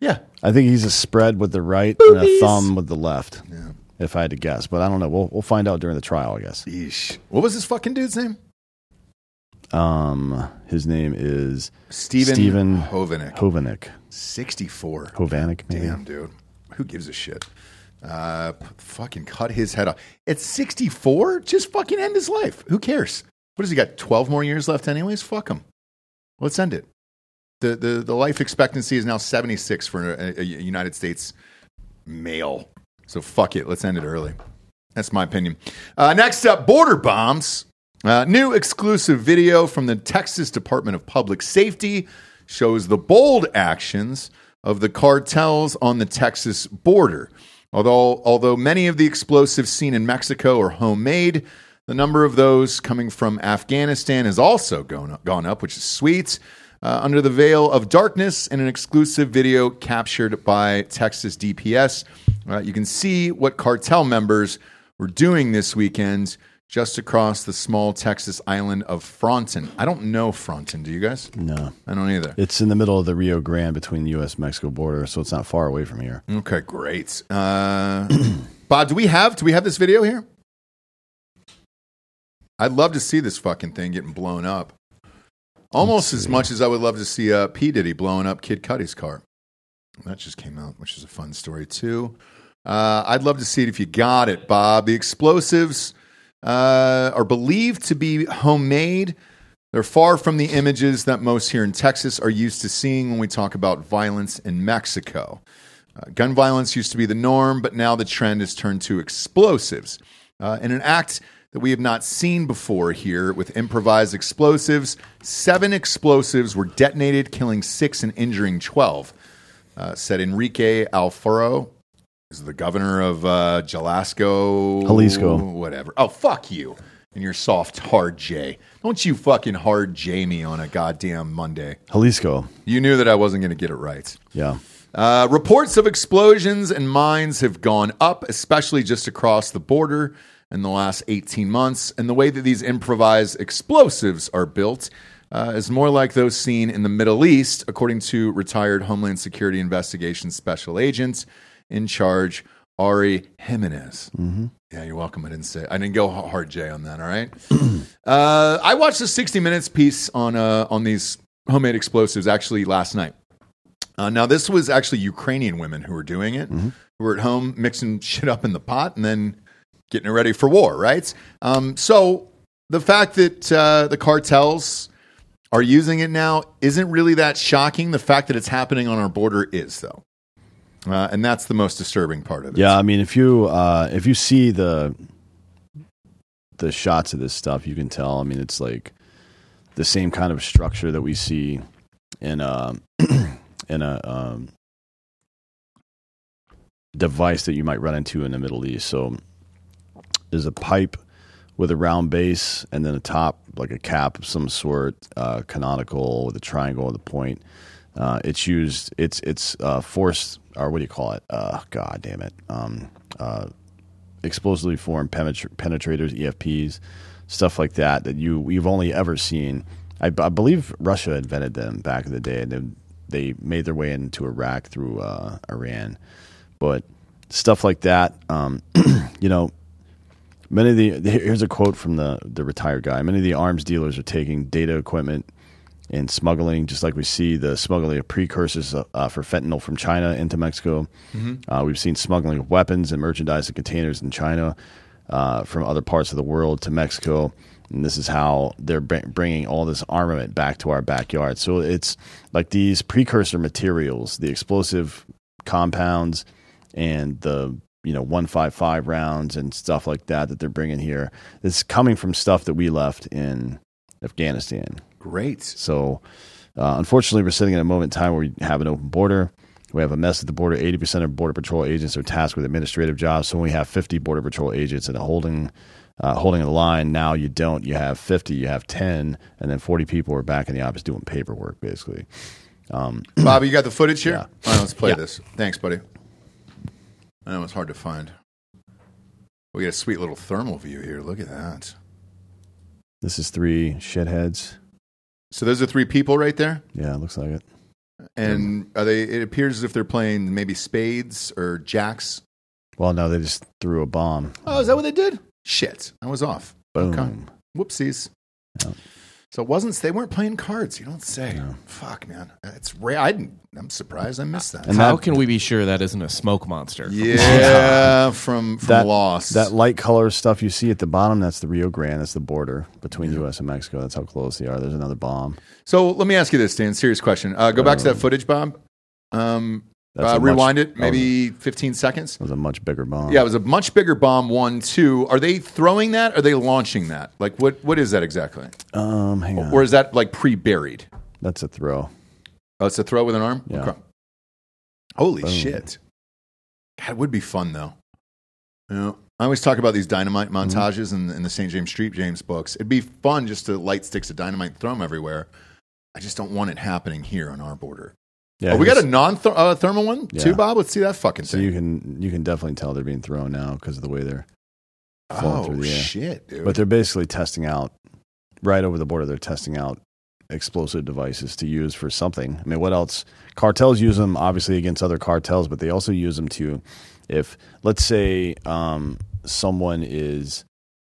Yeah. I think he's a spread with the right Boobies. and a thumb with the left. Yeah. If I had to guess, but I don't know. We'll we'll find out during the trial, I guess. Eesh. What was this fucking dude's name? Um, his name is Steven, Steven Hovenick. Hovenick. sixty-four Hovenick, maybe. Damn, dude. Who gives a shit? Uh, fucking cut his head off. At sixty-four, just fucking end his life. Who cares? What has he got? twelve more years left anyways? Fuck him. Let's end it. The the, the life expectancy is now seventy-six for a, a United States male. So fuck it. Let's end it early. That's my opinion. Uh, next up, border bombs. Uh, new exclusive video from the Texas Department of Public Safety shows the bold actions of the cartels on the Texas border. Although, although many of the explosives seen in Mexico are homemade, the number of those coming from Afghanistan has also gone up, gone up which is sweet. Uh, under the veil of darkness in an exclusive video captured by Texas D P S, Uh, you can see what cartel members were doing this weekend just across the small Texas island of Fronton. I don't know Fronton. Do you guys? No. I don't either. It's in the middle of the Rio Grande between the U S Mexico border, so it's not far away from here. Okay, great. Uh, Bob, do we have do we have this video here? I'd love to see this fucking thing getting blown up. Almost as much as I would love to see uh, P. Diddy blowing up Kid Cudi's car. That just came out, which is a fun story, too. Uh, I'd love to see it if you got it, Bob. The explosives uh, are believed to be homemade. They're far from the images that most here in Texas are used to seeing when we talk about violence in Mexico. Uh, gun violence used to be the norm, but now the trend has turned to explosives. Uh, in an act that we have not seen before here with improvised explosives, seven explosives were detonated, killing six and injuring twelve. Uh, said Enrique Alfaro, is the governor of uh, Jalisco, Jalisco, whatever. Oh, fuck you and your soft hard J. Don't you fucking hard J me on a goddamn Monday. Jalisco. You knew that I wasn't going to get it right. Yeah. Uh, reports of explosions and mines have gone up, especially just across the border in the last eighteen months. And the way that these improvised explosives are built Uh, is more like those seen in the Middle East, according to retired Homeland Security Investigation Special Agent in charge, Ari Jimenez. Mm-hmm. Yeah, you're welcome. I didn't say I didn't go hard J on that. All right. uh, I watched a sixty minutes piece on uh, on these homemade explosives actually last night. Uh, now this was actually Ukrainian women who were doing it, mm-hmm. who were at home mixing shit up in the pot and then getting it ready for war. Right. Um, so the fact that uh, the cartels are using it now isn't really that shocking. The fact that it's happening on our border is, though. Uh, and that's the most disturbing part of it. Yeah, I mean, if you uh, if you see the the shots of this stuff, you can tell. I mean, it's like the same kind of structure that we see in a, in a um, device that you might run into in the Middle East. So there's a pipe with a round base and then a top, like a cap of some sort, uh, canonical with a triangle with a point. Uh, it's used, it's it's uh, forced, or what do you call it? Uh, God damn it. Um, uh, explosively formed penetra- penetrators, E F Ps, stuff like that, that you, you've only ever seen. I, I believe Russia invented them back in the day, and they, they made their way into Iraq through uh, Iran. But stuff like that, um, you know, Many of the here's a quote from the, the retired guy. Many of the arms dealers are taking data equipment and smuggling, just like we see the smuggling of precursors uh, for fentanyl from China into Mexico. Mm-hmm. Uh, we've seen smuggling of weapons and merchandise in containers in China uh, from other parts of the world to Mexico. And this is how they're bringing all this armament back to our backyard. So it's like these precursor materials, the explosive compounds and the you know, one fifty-five rounds and stuff like that that they're bringing here. It's coming from stuff that we left in Afghanistan. Great. So, uh, unfortunately, we're sitting at a moment in time where we have an open border. We have a mess at the border. eighty percent of Border Patrol agents are tasked with administrative jobs. So when we have fifty Border Patrol agents and a holding uh, holding the line, now you don't. You have fifty, you have ten, and then forty people are back in the office doing paperwork, basically. Um, Bobby, you got the footage here? Yeah. All right, let's play yeah. this. Thanks, buddy. I know it's hard to find. We got a sweet little thermal view here. Look at that. This is three shitheads. So those are three people right there? Yeah, it looks like it. And are they? It appears as if they're playing maybe spades or jacks. Well, no, they just threw a bomb. Oh, is that what they did? Shit, I was off. Boom. Okay. Whoopsies. Yeah. So it wasn't. They weren't playing cards. You don't say. No. Fuck, man. It's rare. I didn't, I'm surprised I missed that. And how that, can we be sure that isn't a smoke monster? Yeah, from from that, Lost. That light color stuff you see at the bottom. That's the Rio Grande. That's the border between yeah. U S and Mexico. That's how close they are. There's another bomb. So let me ask you this, Dan. Serious question. Uh, go back um, to that footage, Bob. Um, uh, rewind much, it. Maybe was, fifteen seconds. It was a much bigger bomb. Yeah, it was a much bigger bomb. One, two. Are they throwing that? Or are they launching that? Like what? What is that exactly? Um, hang on. Or is that like pre-buried? That's a throw. Oh, it's a throw with an arm? Yeah. Okay. Holy Boom. shit. God, it would be fun, though. You know, I always talk about these dynamite montages mm-hmm. in, in the Saint James Street James books. It'd be fun just to light sticks of dynamite, throw them everywhere. I just don't want it happening here on our border. Yeah, oh, we got a non-thermal uh, thermal one, yeah. too, Bob? Let's see that fucking so thing. You can, you can definitely tell they're being thrown now because of the way they're falling oh, through the air. Oh, shit, dude. But they're basically testing out, right over the border, they're testing out explosive devices to use for something. I mean, what else? Cartels use them obviously against other cartels, but they also use them to, if let's say um, someone is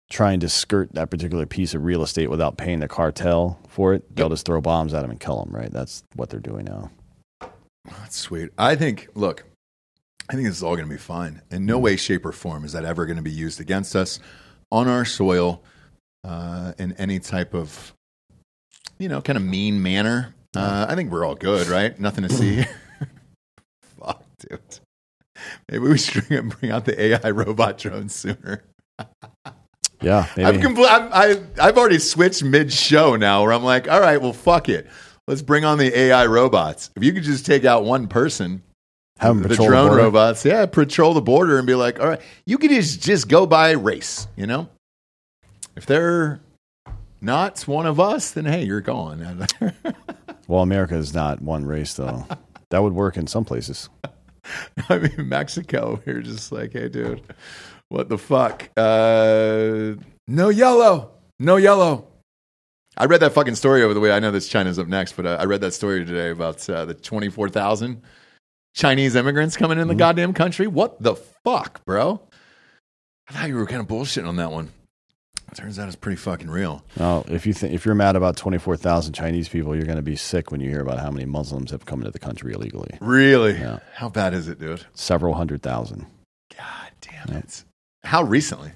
trying to skirt that particular piece of real estate without paying the cartel for it, yep. they'll just throw bombs at them and kill them, right? That's what they're doing now. That's sweet. I think, look, I think this is all going to be fine. In no way, shape, or form is that ever going to be used against us on our soil uh, in any type of you know, kind of mean manner. Uh, I think we're all good, right? Nothing to see. Fuck, dude. Maybe we should bring out the A I robot drone sooner. yeah. Maybe. I've, compl- I'm, I've, I've already switched mid-show now where I'm like, all right, well, fuck it. Let's bring on the A I robots. If you could just take out one person, have the drone the robots, yeah, patrol the border and be like, all right, you could just, just go by race, you know? If they're not one of us, then hey, you're gone. Well, America is not one race, though. That would work in some places. I mean, Mexico, we were just like, hey, dude, what the fuck? Uh, no yellow. No yellow. I read that fucking story over the way. I know this China's up next, but uh, I read that story today about uh, the twenty-four thousand Chinese immigrants coming in the mm-hmm. goddamn country. What the fuck, bro? I thought you were kind of bullshitting on that one. Turns out it's pretty fucking real. Oh, if you think if you're mad about twenty-four thousand Chinese people, you're going to be sick when you hear about how many Muslims have come into the country illegally. Really? Yeah. How bad is it, dude? Several hundred thousand. God damn it! Yeah. How recently?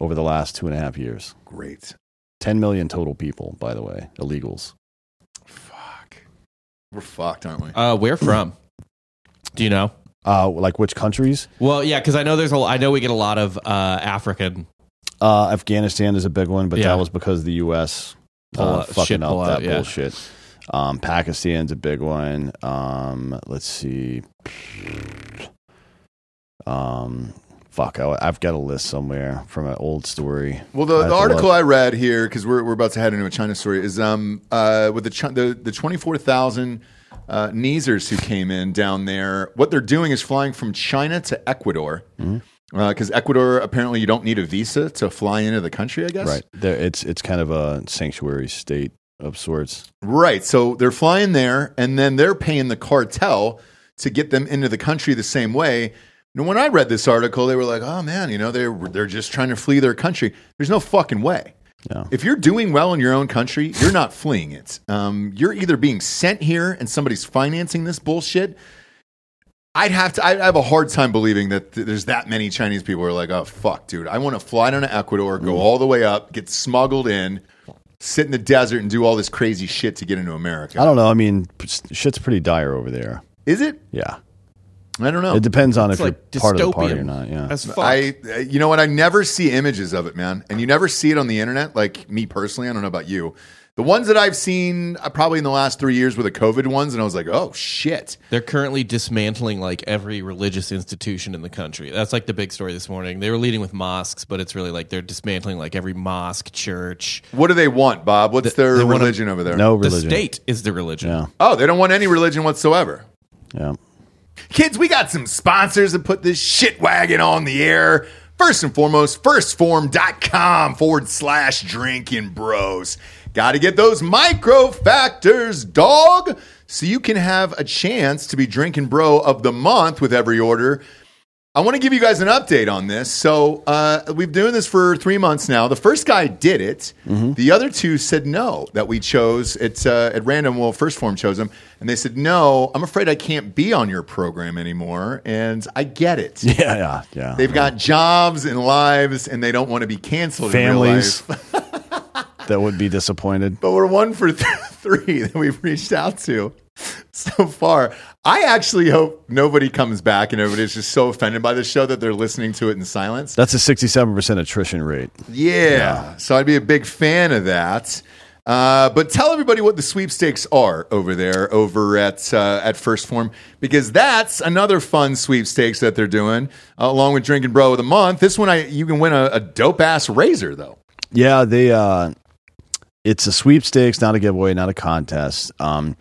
Over the last two and a half years. Great. Ten million total people, by the way, illegals. Fuck. We're fucked, aren't we? Uh, where from? Do you know? Uh, like which countries? Well, yeah, because I know there's a. I know we get a lot of uh, African. Uh, Afghanistan is a big one, but yeah. that was because the U S uh, fucking up that out, yeah. bullshit. Um, Pakistan's a big one. Um, let's see. Um, fuck, I, I've got a list somewhere from an old story. Well, the, the article look. I read here, because we're we're about to head into a China story, is um uh with the the, the twenty-four thousand uh, Neezers who came in down there. What they're doing is flying from China to Ecuador. Mm-hmm. Because uh, Ecuador, apparently, you don't need a visa to fly into the country, I guess. Right. There, it's it's kind of a sanctuary state of sorts. Right. So they're flying there, and then they're paying the cartel to get them into the country the same way. And when I read this article, they were like, oh, man, you know, they're, they're just trying to flee their country. There's no fucking way. No. If you're doing well in your own country, you're not fleeing it. Um, you're either being sent here and somebody's financing this bullshit. I'd have to. I have a hard time believing that th- there's that many Chinese people who are like, "Oh fuck, dude, I want to fly down to Ecuador, go mm. all the way up, get smuggled in, sit in the desert, and do all this crazy shit to get into America." I don't know. I mean, shit's pretty dire over there. Is it? Yeah. I don't know. It depends on it's if like you're dystopian. Part of the party or not. Yeah. As fuck. I. You know what? I never see images of it, man, and you never see it on the internet. Like me personally, I don't know about you. The ones that I've seen uh, probably in the last three years were the COVID ones, and I was like, oh, shit. They're currently dismantling, like, every religious institution in the country. That's, like, the big story this morning. They were leading with mosques, but it's really, like, they're dismantling, like, every mosque, church. What do they want, Bob? What's the, their religion a, over there? No religion. The state is the religion. Yeah. Oh, they don't want any religion whatsoever. Yeah. Kids, we got some sponsors that put this shit wagon on the air. First and foremost, firstform.com forward slash drinking bros. Got to get those micro factors, dog, so you can have a chance to be drinking bro of the month with every order. I want to give you guys an update on this. So uh, we've been doing this for three months now. The first guy did it. Mm-hmm. The other two said no, that we chose. It's uh, at random. Well, First Form chose them. And they said, no, I'm afraid I can't be on your program anymore. And I get it. Yeah, yeah, yeah. They've yeah. got jobs and lives, and they don't want to be canceled. Families. In real life. That would be disappointed. But we're one for th- three that we've reached out to so far. I actually hope nobody comes back and everybody's just so offended by this show that they're listening to it in silence. That's a sixty-seven percent attrition rate. Yeah. yeah. So I'd be a big fan of that. Uh, but tell everybody what the sweepstakes are over there, over at uh, at First Form, because that's another fun sweepstakes that they're doing, uh, along with Drinking Bro of the Month. This one, I you can win a, a dope-ass razor, though. Yeah, they... Uh It's a sweepstakes, not a giveaway, not a contest. Um,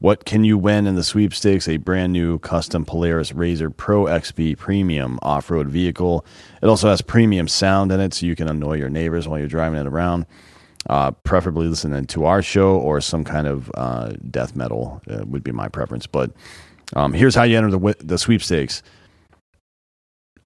what can you win in the sweepstakes? A brand new custom Polaris Razor Pro X B premium off-road vehicle. It also has premium sound in it, so you can annoy your neighbors while you're driving it around, uh, preferably listening to our show or some kind of uh, death metal uh, would be my preference. But um, here's how you enter the, the sweepstakes.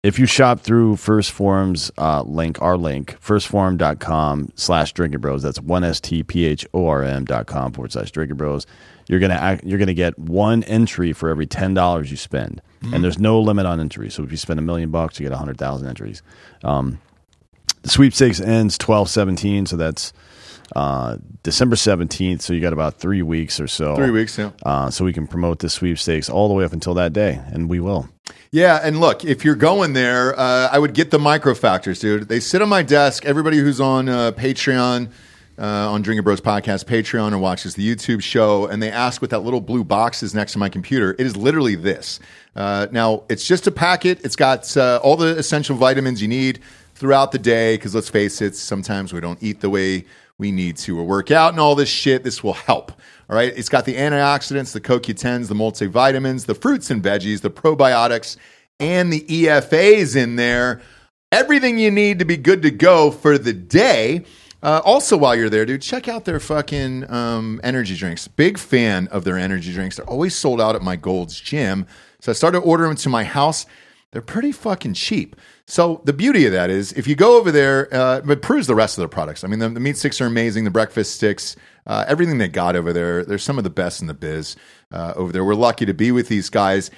If you shop through First Form's uh, link, our link, firstform.com slash drinking bros, that's one S T P H O R M dot com forward slash drinking bros, you're going to you're gonna get one entry for every ten dollars you spend. Mm. And there's no limit on entries. So if you spend a million bucks, you get one hundred thousand entries. Um, the sweepstakes ends twelve seventeen, so that's uh, December seventeenth. So you got about three weeks or so. Three weeks, yeah. Uh, so we can promote the sweepstakes all the way up until that day, and we will. Yeah, and look, if you're going there, uh, I would get the micro factors, dude. They sit on my desk. Everybody who's on uh, Patreon, uh, on Drinking Bros Podcast Patreon, or watches the YouTube show, and they ask what that little blue box is next to my computer. It is literally this. Uh, now, it's just a packet. It's got uh, all the essential vitamins you need throughout the day, because let's face it, sometimes we don't eat the way we need to, or work out and all this shit. This will help. All right. It's got the antioxidants, the C O Q tens, the multivitamins, the fruits and veggies, the probiotics, and the E F As in there. Everything you need to be good to go for the day. Uh, also, while you're there, dude, check out their fucking um, energy drinks. Big fan of their energy drinks. They're always sold out at my Gold's Gym. So I started ordering them to my house. They're pretty fucking cheap. So the beauty of that is if you go over there, uh, but peruse the rest of their products. I mean, the, the meat sticks are amazing. The breakfast sticks, uh, everything they got over there, they're some of the best in the biz uh, over there. We're lucky to be with these guys.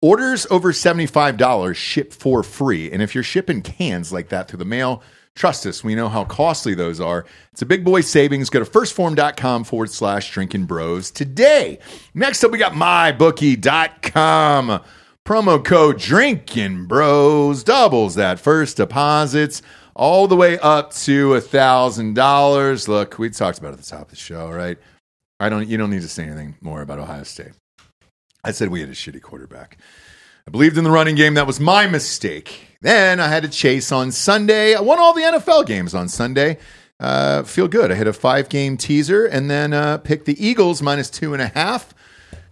Orders over seventy-five dollars ship for free. And if you're shipping cans like that through the mail, trust us, we know how costly those are. It's a big boy savings. Go to firstform.com forward slash drinking bros today. Next up, we got my bookie dot com. Promo code Drinking Bros doubles that first deposits all the way up to one thousand dollars. Look, we talked about it at the top of the show, right? I don't. You don't need to say anything more about Ohio State. I said we had a shitty quarterback. I believed in the running game. That was my mistake. Then I had to chase on Sunday. I won all the N F L games on Sunday. Uh, feel good. I hit a five-game teaser and then uh, picked the Eagles minus two and a half.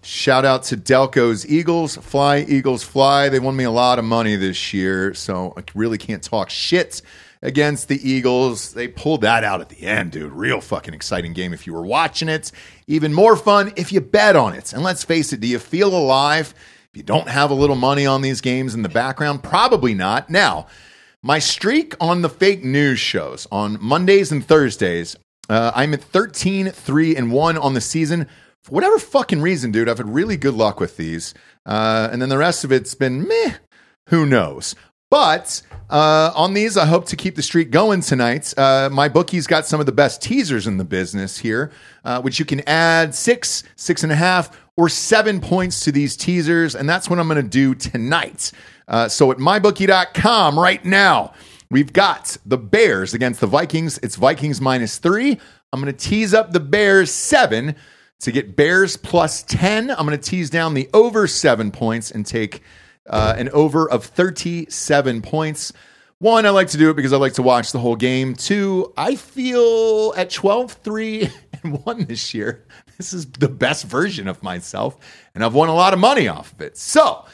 Shout out to Delco's Eagles. Fly, Eagles, fly. They won me a lot of money this year, so I really can't talk shit against the Eagles. They pulled that out at the end, dude. Real fucking exciting game if you were watching it. Even more fun if you bet on it. And let's face it, do you feel alive if you don't have a little money on these games in the background? Probably not. Now, my streak on the fake news shows on Mondays and Thursdays, uh, I'm at thirteen, three, and one on the season. For whatever fucking reason, dude, I've had really good luck with these. Uh, and then the rest of it's been meh. Who knows? But uh, on these, I hope to keep the streak going tonight. Uh, my bookie's got some of the best teasers in the business here, uh, which you can add six, six and a half, or seven points to these teasers. And that's what I'm going to do tonight. Uh, so at my bookie dot com right now, We've got the Bears against the Vikings. It's Vikings minus three. I'm going to tease up the Bears seven to get Bears plus ten. I'm going to tease down the over seven points and take uh, an over of thirty-seven points. One, I like to do it because I like to watch the whole game. Two, I feel at twelve, three, and one this year, this is the best version of myself, and I've won a lot of money off of it. So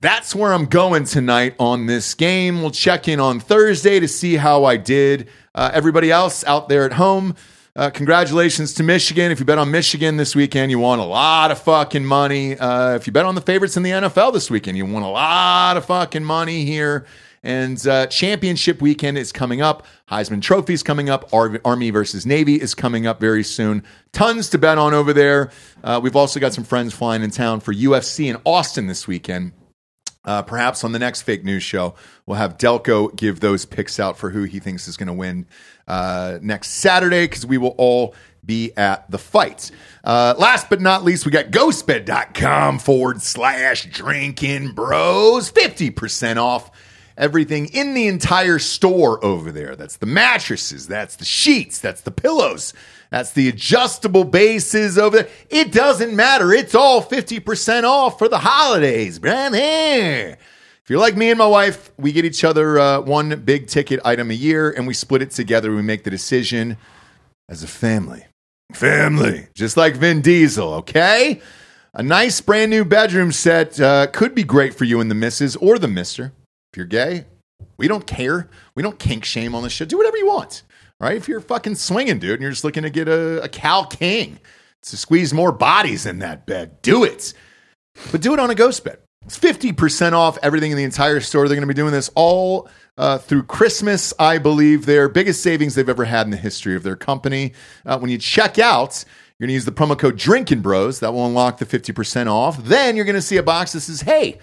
that's where I'm going tonight on this game. We'll check in on Thursday to see how I did. Uh, everybody else out there at home, uh, congratulations to Michigan. If you bet on Michigan this weekend, you won a lot of fucking money. Uh, if you bet on the favorites in the N F L this weekend, you won a lot of fucking money here. And uh, championship weekend is coming up. Heisman Trophy is coming up. Ar- Army versus Navy is coming up very soon. Tons to bet on over there. Uh, we've also got some friends flying in town for U F C in Austin this weekend. Uh, perhaps on the next fake news show, we'll have Delco give those picks out for who he thinks is going to win uh, next Saturday, because we will all be at the fight. Uh, last but not least, we got ghostbed.com forward slash drinking bros. fifty percent off everything in the entire store over there. That's the mattresses. That's the sheets. That's the pillows. That's the adjustable bases over there. It doesn't matter. It's all fifty percent off for the holidays, brother. If you're like me and my wife, we get each other uh, one big ticket item a year, and we split it together. We make the decision as a family. Family. Just like Vin Diesel, okay? A nice brand new bedroom set uh, could be great for you and the missus or the mister. If you're gay, we don't care. We don't kink shame on this shit. Do whatever you want. Right? If you're fucking swinging, dude, and you're just looking to get a, a Cal King to squeeze more bodies in that bed, do it. But do it on a ghost bed. It's fifty percent off everything in the entire store. They're going to be doing this all uh, through Christmas, I believe. Their biggest savings they've ever had in the history of their company. Uh, when you check out, you're going to use the promo code Drinkin' Bros. That will unlock the fifty percent off. Then you're going to see a box that says, hey,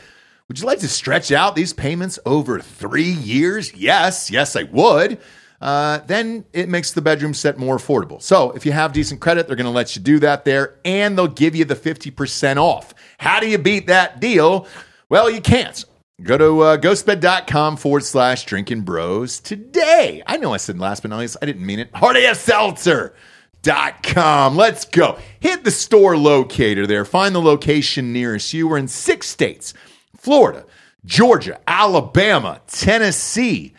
would you like to stretch out these payments over three years? Yes. Yes, I would. Uh, then it makes the bedroom set more affordable. So if you have decent credit, they're going to let you do that there, and they'll give you the fifty percent off. How do you beat that deal? Well, you can't. Go to uh, ghostbed.com forward slash drinking bros today. I know I said last but not least, I didn't mean it. hard A F Seltzer dot com. Let's go. Hit the store locator there. Find the location nearest you. We're in six states: Florida, Georgia, Alabama, Tennessee,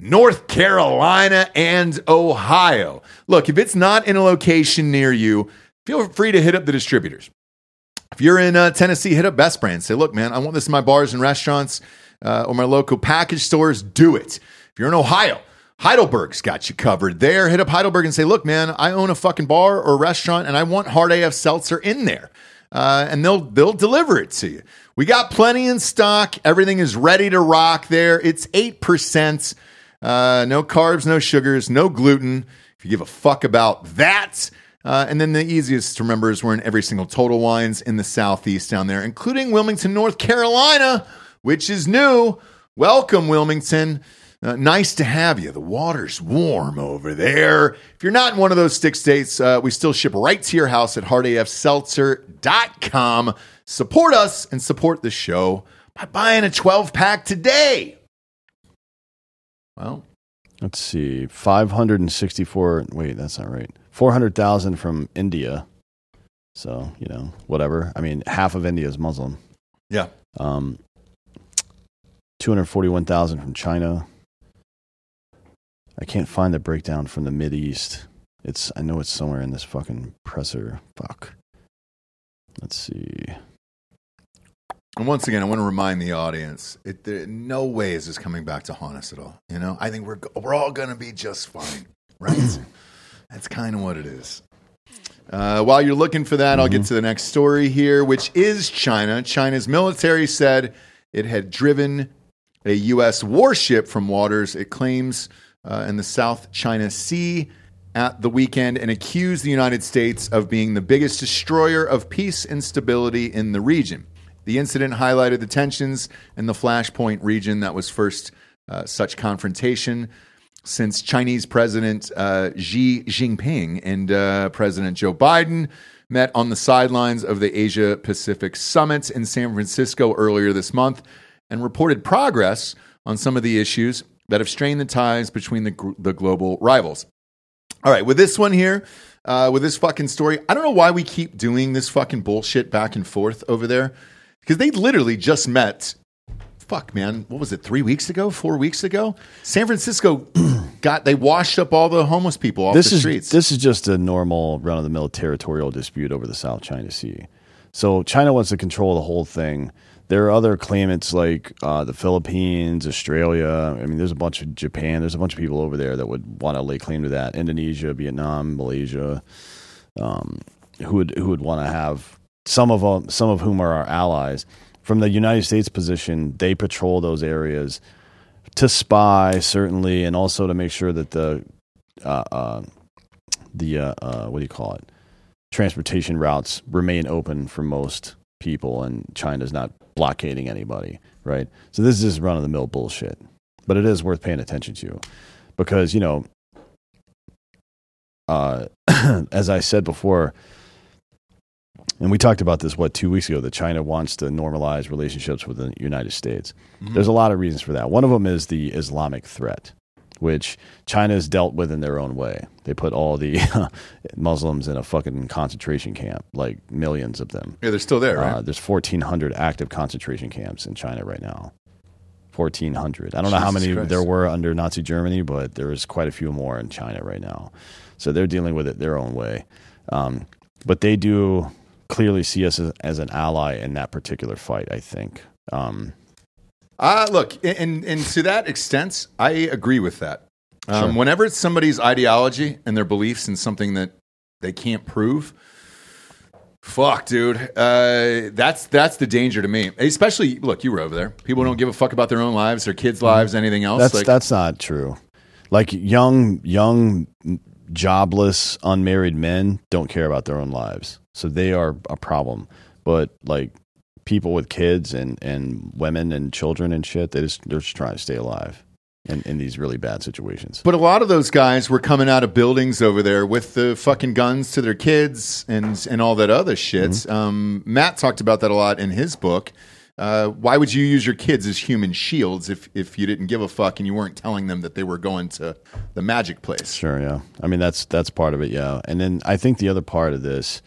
North Carolina, and Ohio. Look, if it's not in a location near you, feel free to hit up the distributors. If you're in uh, Tennessee, hit up Best Brand. Say, look, man, I want this in my bars and restaurants uh, or my local package stores. Do it. If you're in Ohio, Heidelberg's got you covered there. Hit up Heidelberg and say, look, man, I own a fucking bar or restaurant, and I want Hard A F Seltzer in there. Uh, and they'll they'll deliver it to you. We got plenty in stock. Everything is ready to rock there. It's eight percent. Uh, no carbs, no sugars, no gluten, if you give a fuck about that. Uh, and then the easiest to remember is we're in every single Total Wines in the southeast down there, including Wilmington, North Carolina, which is new. Welcome, Wilmington. Uh, nice to have you. The water's warm over there. If you're not in one of those six states, uh, we still ship right to your house at hard A F seltzer dot com. Support us and support the show by buying a twelve-pack today. Well, let's see, five hundred sixty-four, wait, that's not right, four hundred thousand from India. So, you know, whatever. I mean, half of India is Muslim. Yeah. Um, two hundred forty-one thousand from China. I can't find the breakdown from the Mideast. It's, I know it's somewhere in this fucking presser. Fuck. Let's see. And once again, I want to remind the audience, it, there, no way is this coming back to haunt us at all. You know, I think we're we're all going to be just fine, right? That's kind of what it is. Uh, while you're looking for that, mm-hmm. I'll get to the next story here, which is China. China's military said it had driven a U S warship from waters it claims uh, in the South China Sea at the weekend, and accused the United States of being the biggest destroyer of peace and stability in the region. The incident highlighted the tensions in the Flashpoint region that was first uh, such confrontation since Chinese President uh, Xi Jinping and uh, President Joe Biden met on the sidelines of the Asia-Pacific Summit in San Francisco earlier this month and reported progress on some of the issues that have strained the ties between the the global rivals. All right, with this one here, uh, with this fucking story, I don't know why we keep doing this fucking bullshit back and forth over there, because they literally just met. Fuck, man, what was it? Three weeks ago, four weeks ago, San Francisco got they washed up all the homeless people off this the is, streets. This is just a normal run of the mill territorial dispute over the South China Sea. So China wants to control the whole thing. There are other claimants like uh, the Philippines, Australia. I mean, there's a bunch of Japan. There's a bunch of people over there that would want to lay claim to that. Indonesia, Vietnam, Malaysia, um, who would who would want to have some of them, some of whom are our allies. From the United States position, they patrol those areas to spy, certainly, and also to make sure that the uh, uh, the uh, uh, what do you call it? transportation routes remain open for most people, and China's not blockading anybody, right? So this is just run-of-the-mill bullshit, but it is worth paying attention to, because, you know, uh, as I said before, and we talked about this, what, two weeks ago, that China wants to normalize relationships with the United States. Mm-hmm. There's a lot of reasons for that. One of them is the Islamic threat, which China's dealt with in their own way. They put all the Muslims in a fucking concentration camp, like millions of them. Yeah, they're still there, right? Uh, there's fourteen hundred active concentration camps in China right now. fourteen hundred. I don't Jesus know how many Christ. there were under Nazi Germany, but there is quite a few more in China right now. So they're dealing with it their own way. Um, but they do clearly see us as, as an ally in that particular fight, I think. Um Uh, look, and, and to that extent, I agree with that. Um, sure. Whenever it's somebody's ideology and their beliefs in something that they can't prove, fuck, dude, uh, that's that's the danger to me. Especially, look, you were over there. People don't give a fuck about their own lives, their kids' lives, anything else. That's like, that's not true. Like young, young, jobless, unmarried men don't care about their own lives, so they are a problem. But like, people with kids and, and women and children and shit, they just, they're just trying to stay alive in, in these really bad situations. But a lot of those guys were coming out of buildings over there with the fucking guns to their kids and, and all that other shit. Mm-hmm. Um, Matt talked about that a lot in his book. Uh, why would you use your kids as human shields if, if you didn't give a fuck and you weren't telling them that they were going to the magic place? Sure, yeah. I mean, that's that's part of it, yeah. And then I think the other part of this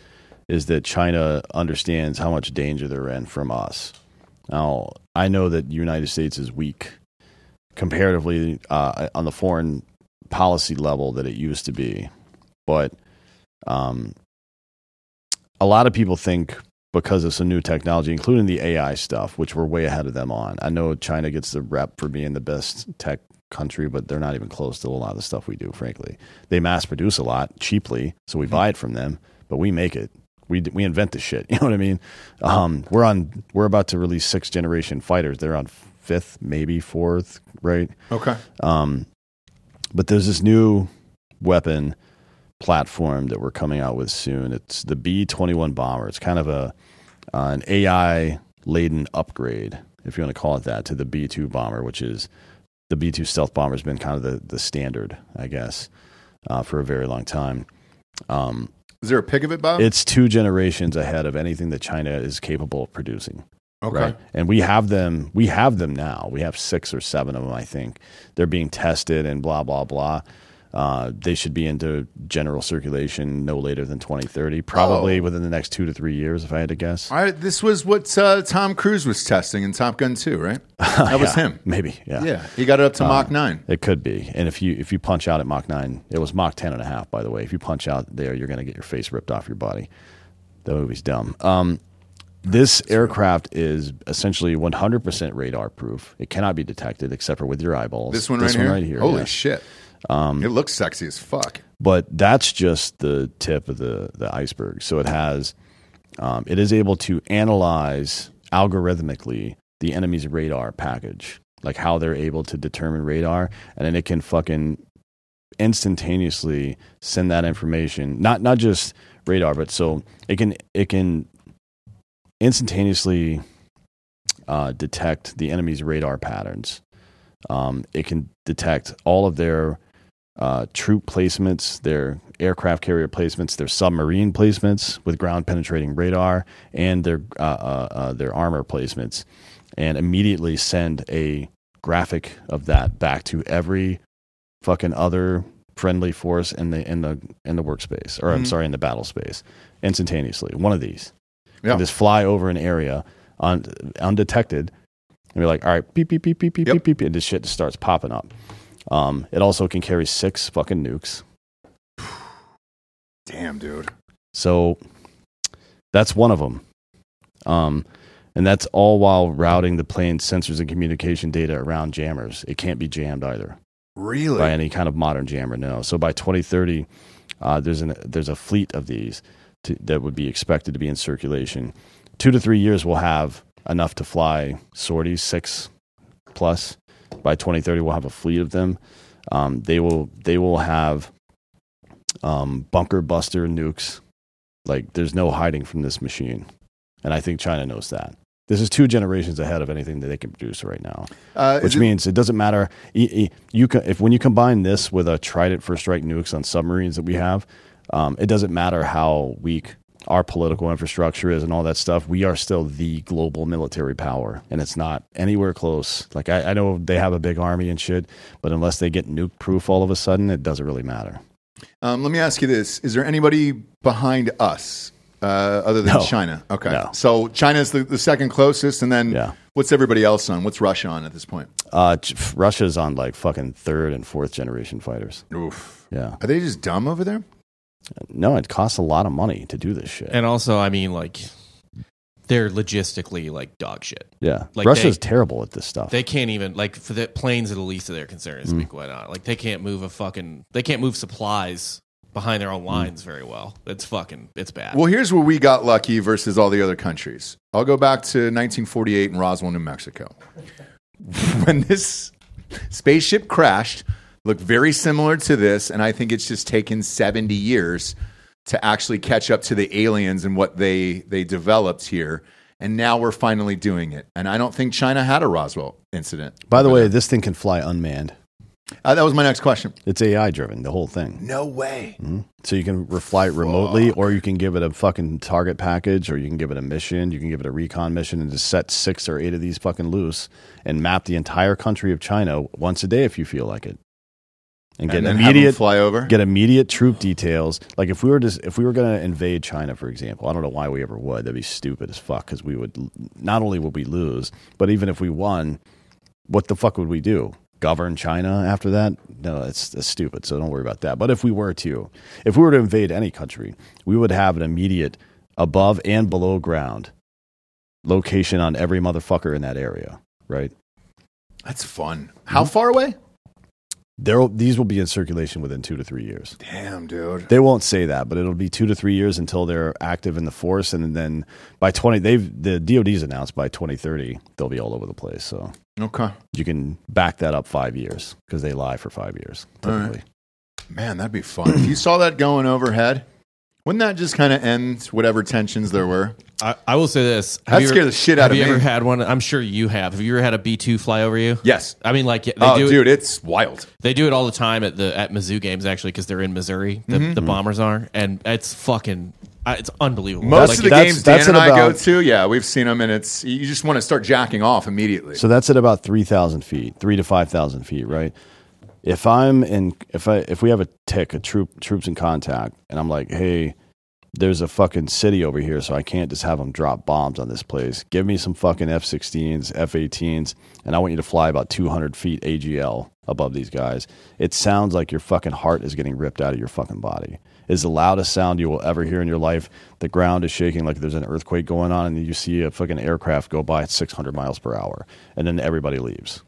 is that China understands how much danger they're in from us. Now, I know that the United States is weak comparatively uh, on the foreign policy level that it used to be. But um, a lot of people think because of some new technology, including the A I stuff, which we're way ahead of them on. I know China gets the rep for being the best tech country, but they're not even close to a lot of the stuff we do, frankly. They mass produce a lot cheaply, so we buy it from them, but we make it. We we invent this shit. You know what I mean? Um, we're on. We're about to release sixth generation fighters. They're on fifth, maybe fourth, right? Okay. Um, but there's this new weapon platform that we're coming out with soon. It's the B twenty-one bomber. It's kind of a uh, an A I laden upgrade, if you want to call it that, to the B two bomber, which is the B two stealth bomber has been kind of the the standard, I guess, uh, for a very long time. Um, Is there a pic of it, Bob? It's two generations ahead of anything that China is capable of producing. Okay. Right? And we have them we have them now. We have six or seven of them, I think. They're being tested and blah, blah, blah. Uh, they should be into general circulation no later than twenty thirty, probably oh. within the next two to three years, if I had to guess. All right, this was what uh, Tom Cruise was testing in Top Gun two, right? That yeah, was him. Maybe, yeah. Yeah, he got it up to um, Mach nine. It could be. And if you if you punch out at Mach nine, it was Mach ten and a half, by the way. If you punch out there, you're going to get your face ripped off your body. That movie's dumb. Um, this That's aircraft right. is essentially one hundred percent radar proof. It cannot be detected except for with your eyeballs. This one right, this one here? right here? Holy yeah. shit. Um, it looks sexy as fuck, but that's just the tip of the, the iceberg. So it has, um, it is able to analyze algorithmically the enemy's radar package, like how they're able to determine radar, and then it can fucking instantaneously send that information. Not not just radar, but so it can it can instantaneously uh, detect the enemy's radar patterns. Um, it can detect all of their Uh, troop placements, their aircraft carrier placements, their submarine placements with ground penetrating radar, and their uh, uh, uh, their armor placements, and immediately send a graphic of that back to every fucking other friendly force in the in the in the workspace, or mm-hmm. I'm sorry, in the battle space, instantaneously. One of these, yeah. just fly over an area un, undetected, and be like, all right, beep beep beep beep beep yep. beep beep, and this shit just starts popping up. Um, it also can carry six fucking nukes. Damn, dude. So that's one of them. Um, and that's all while routing the plane's sensors and communication data around jammers. It can't be jammed either. Really? By any kind of modern jammer, no. So by twenty thirty, uh, there's an there's a fleet of these to, that would be expected to be in circulation. Two to three years we'll have enough to fly sorties, six plus. By twenty thirty, we'll have a fleet of them. Um, they will they will have um, bunker buster nukes. Like, there's no hiding from this machine. And I think China knows that. This is two generations ahead of anything that they can produce right now, uh, which it, means it doesn't matter. You can, if when you combine this with a Trident first strike nukes on submarines that we have, um, it doesn't matter how weak our political infrastructure is and all that stuff. We are still the global military power, and it's not anywhere close. Like, I, I know they have a big army and shit, but unless they get nuke proof all of a sudden, it doesn't really matter. Um, let me ask you this. Is there anybody behind us? Uh, other than no. China. Okay. No. So China's the, the second closest, and then yeah. what's everybody else on? What's Russia on at this point? Uh, Russia's on like fucking third and fourth generation fighters. Oof. Yeah. Are they just dumb over there? No, it costs a lot of money to do this shit. And also, I mean, like, they're logistically like dog shit. Yeah. Like, Russia's they, terrible at this stuff. They can't even, like, for the planes are the least of their concerns, mm. to be quite honest. Like, they can't move a fucking, they can't move supplies behind their own lines very well. It's fucking, it's bad. Well, here's where we got lucky versus all the other countries. I'll go back to nineteen forty-eight in Roswell, New Mexico. When this spaceship crashed, looked very similar to this, and I think it's just taken seventy years to actually catch up to the aliens and what they, they developed here. And now we're finally doing it. And I don't think China had a Roswell incident. By the way, this thing can fly unmanned. Uh, that was my next question. It's A I driven, the whole thing. No way. Mm-hmm. So you can fly it remotely, or you can give it a fucking target package, or you can give it a mission, you can give it a recon mission, and just set six or eight of these fucking loose and map the entire country of China once a day if you feel like it. And get and then immediate have them fly over. Get immediate troop details. Like, if we were just if we were going to invade China, for example, I don't know why we ever would. That'd be stupid as fuck, because we would not only would we lose, but even if we won, what the fuck would we do? Govern China after that? No, it's, it's stupid, so don't worry about that. But if we were to, if we were to invade any country, we would have an immediate above and below ground location on every motherfucker in that area, right? That's fun. How mm-hmm. far away? There, these will be in circulation within two to three years. Damn, dude. They won't say that, but it'll be two to three years until they're active in the force, and then by twenty, they've the D O D's announced by twenty thirty they'll be all over the place. So okay, you can back that up five years because they lie for five years typically. Right. Man, that'd be fun. If you saw that going overhead, wouldn't that just kind of end whatever tensions there were? I, I will say this. Have that scared the shit out of me. Have you ever had one? I'm sure you have. Have you ever had a B two fly over you? Yes. I mean, like, they oh, do dude, it, it's wild. They do it all the time at the at Mizzou games, actually, because they're in Missouri. The, mm-hmm. the Bombers are. And it's fucking, it's unbelievable. Most like, of the that's, games that's Dan and about, I go to, yeah, we've seen them, and it's, you just want to start jacking off immediately. So that's at about three thousand feet, three to five thousand feet, right? If I'm in, if I, if we have a tick, a troop, troops in contact, and I'm like, hey, there's a fucking city over here, so I can't just have them drop bombs on this place. Give me some fucking F sixteens, F eighteens, and I want you to fly about two hundred feet A G L above these guys. It sounds like your fucking heart is getting ripped out of your fucking body. It's the loudest sound you will ever hear in your life. The ground is shaking like there's an earthquake going on, and you see a fucking aircraft go by at six hundred miles per hour, and then everybody leaves.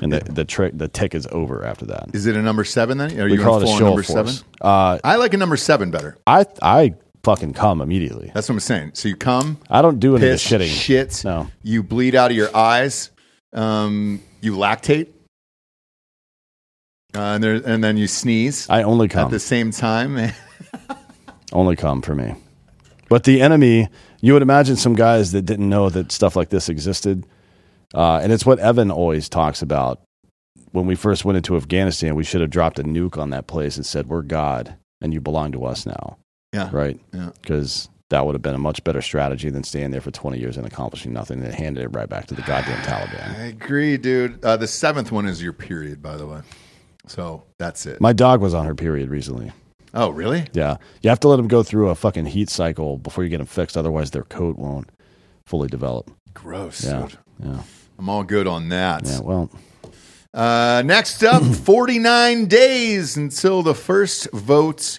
And the the trick the tick is over after that. Is it a number seven then? Are we you call it a show number seven? Uh, I like a number seven better. I I fucking come immediately. That's what I'm saying. So you come. I don't do any piss, of the shitting. Shit. No. You bleed out of your eyes. Um, you lactate. Uh, and there and then you sneeze. I only come at the same time. Only come for me. But the enemy, you would imagine some guys that didn't know that stuff like this existed. Uh, and it's what Evan always talks about. When we first went into Afghanistan, we should have dropped a nuke on that place and said, we're God and you belong to us now. Yeah. Right? Yeah. Because that would have been a much better strategy than staying there for twenty years and accomplishing nothing and handed it right back to the goddamn Taliban. I agree, dude. Uh, the seventh one is your period, by the way. So that's it. My dog was on her period recently. Oh, really? Yeah. You have to let them go through a fucking heat cycle before you get them fixed. Otherwise, their coat won't fully develop. Gross. Yeah. Dude. Yeah. I'm all good on that. Yeah, well... Uh, next up, forty-nine days until the first vote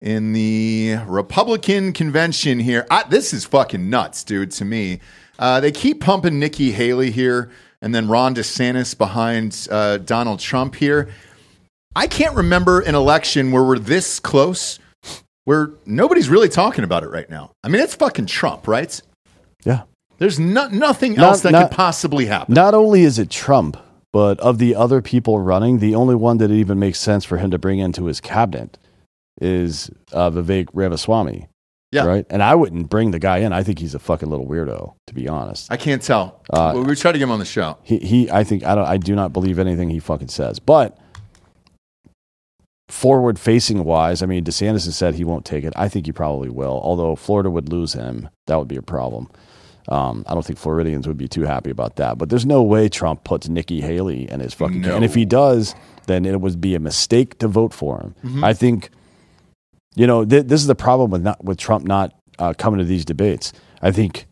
in the Republican convention here. I, this is fucking nuts, dude, to me. Uh, they keep pumping Nikki Haley here and then Ron DeSantis behind uh, Donald Trump here. I can't remember an election where we're this close, where nobody's really talking about it right now. I mean, it's fucking Trump, right? Yeah. There's no, nothing else not, that not, could possibly happen. Not only is it Trump, but of the other people running, the only one that it even makes sense for him to bring into his cabinet is uh, Vivek Ramaswamy. Yeah. Right? And I wouldn't bring the guy in. I think he's a fucking little weirdo, to be honest. I can't tell. Uh, well, we tried to get him on the show. He, he I think, I don't, I do not believe anything he fucking says. But forward-facing wise, I mean, DeSantis has said he won't take it. I think he probably will. Although Florida would lose him, that would be a problem. Um, I don't think Floridians would be too happy about that, but there's no way Trump puts Nikki Haley in his fucking no. And if he does, then it would be a mistake to vote for him. Mm-hmm. I think, you know, th- this is the problem with not with Trump not uh, coming to these debates. I think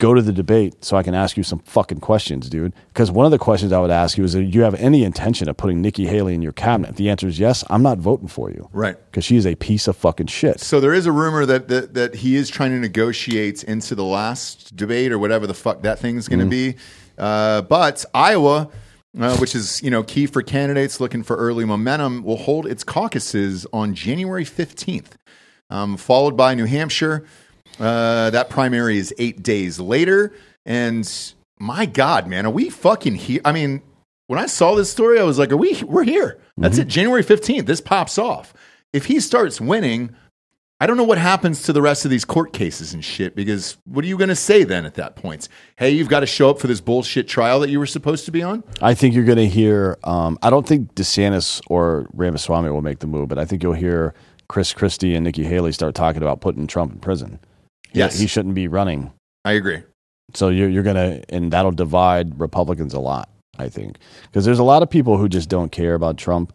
go to the debate so I can ask you some fucking questions, dude. Because one of the questions I would ask you is, do you have any intention of putting Nikki Haley in your cabinet? If the answer is yes, I'm not voting for you. Right. Because she is a piece of fucking shit. So there is a rumor that, that that he is trying to negotiate into the last debate or whatever the fuck that thing's going to mm-hmm. be. Uh, but Iowa, uh, which is, you know, key for candidates looking for early momentum, will hold its caucuses on January fifteenth, um, followed by New Hampshire. Uh, that primary is eight days later, and my God, man, are we fucking here? I mean, when I saw this story, I was like, "Are we? We're here." That's mm-hmm. it. January fifteenth. This pops off. If he starts winning, I don't know what happens to the rest of these court cases and shit. Because what are you going to say then at that point? Hey, you've got to show up for this bullshit trial that you were supposed to be on. I think you're going to hear. Um, I don't think DeSantis or Ramaswamy will make the move, but I think you'll hear Chris Christie and Nikki Haley start talking about putting Trump in prison. Yes, he shouldn't be running. I agree. So you're, you're going to, and that'll divide Republicans a lot, I think. Because there's a lot of people who just don't care about Trump,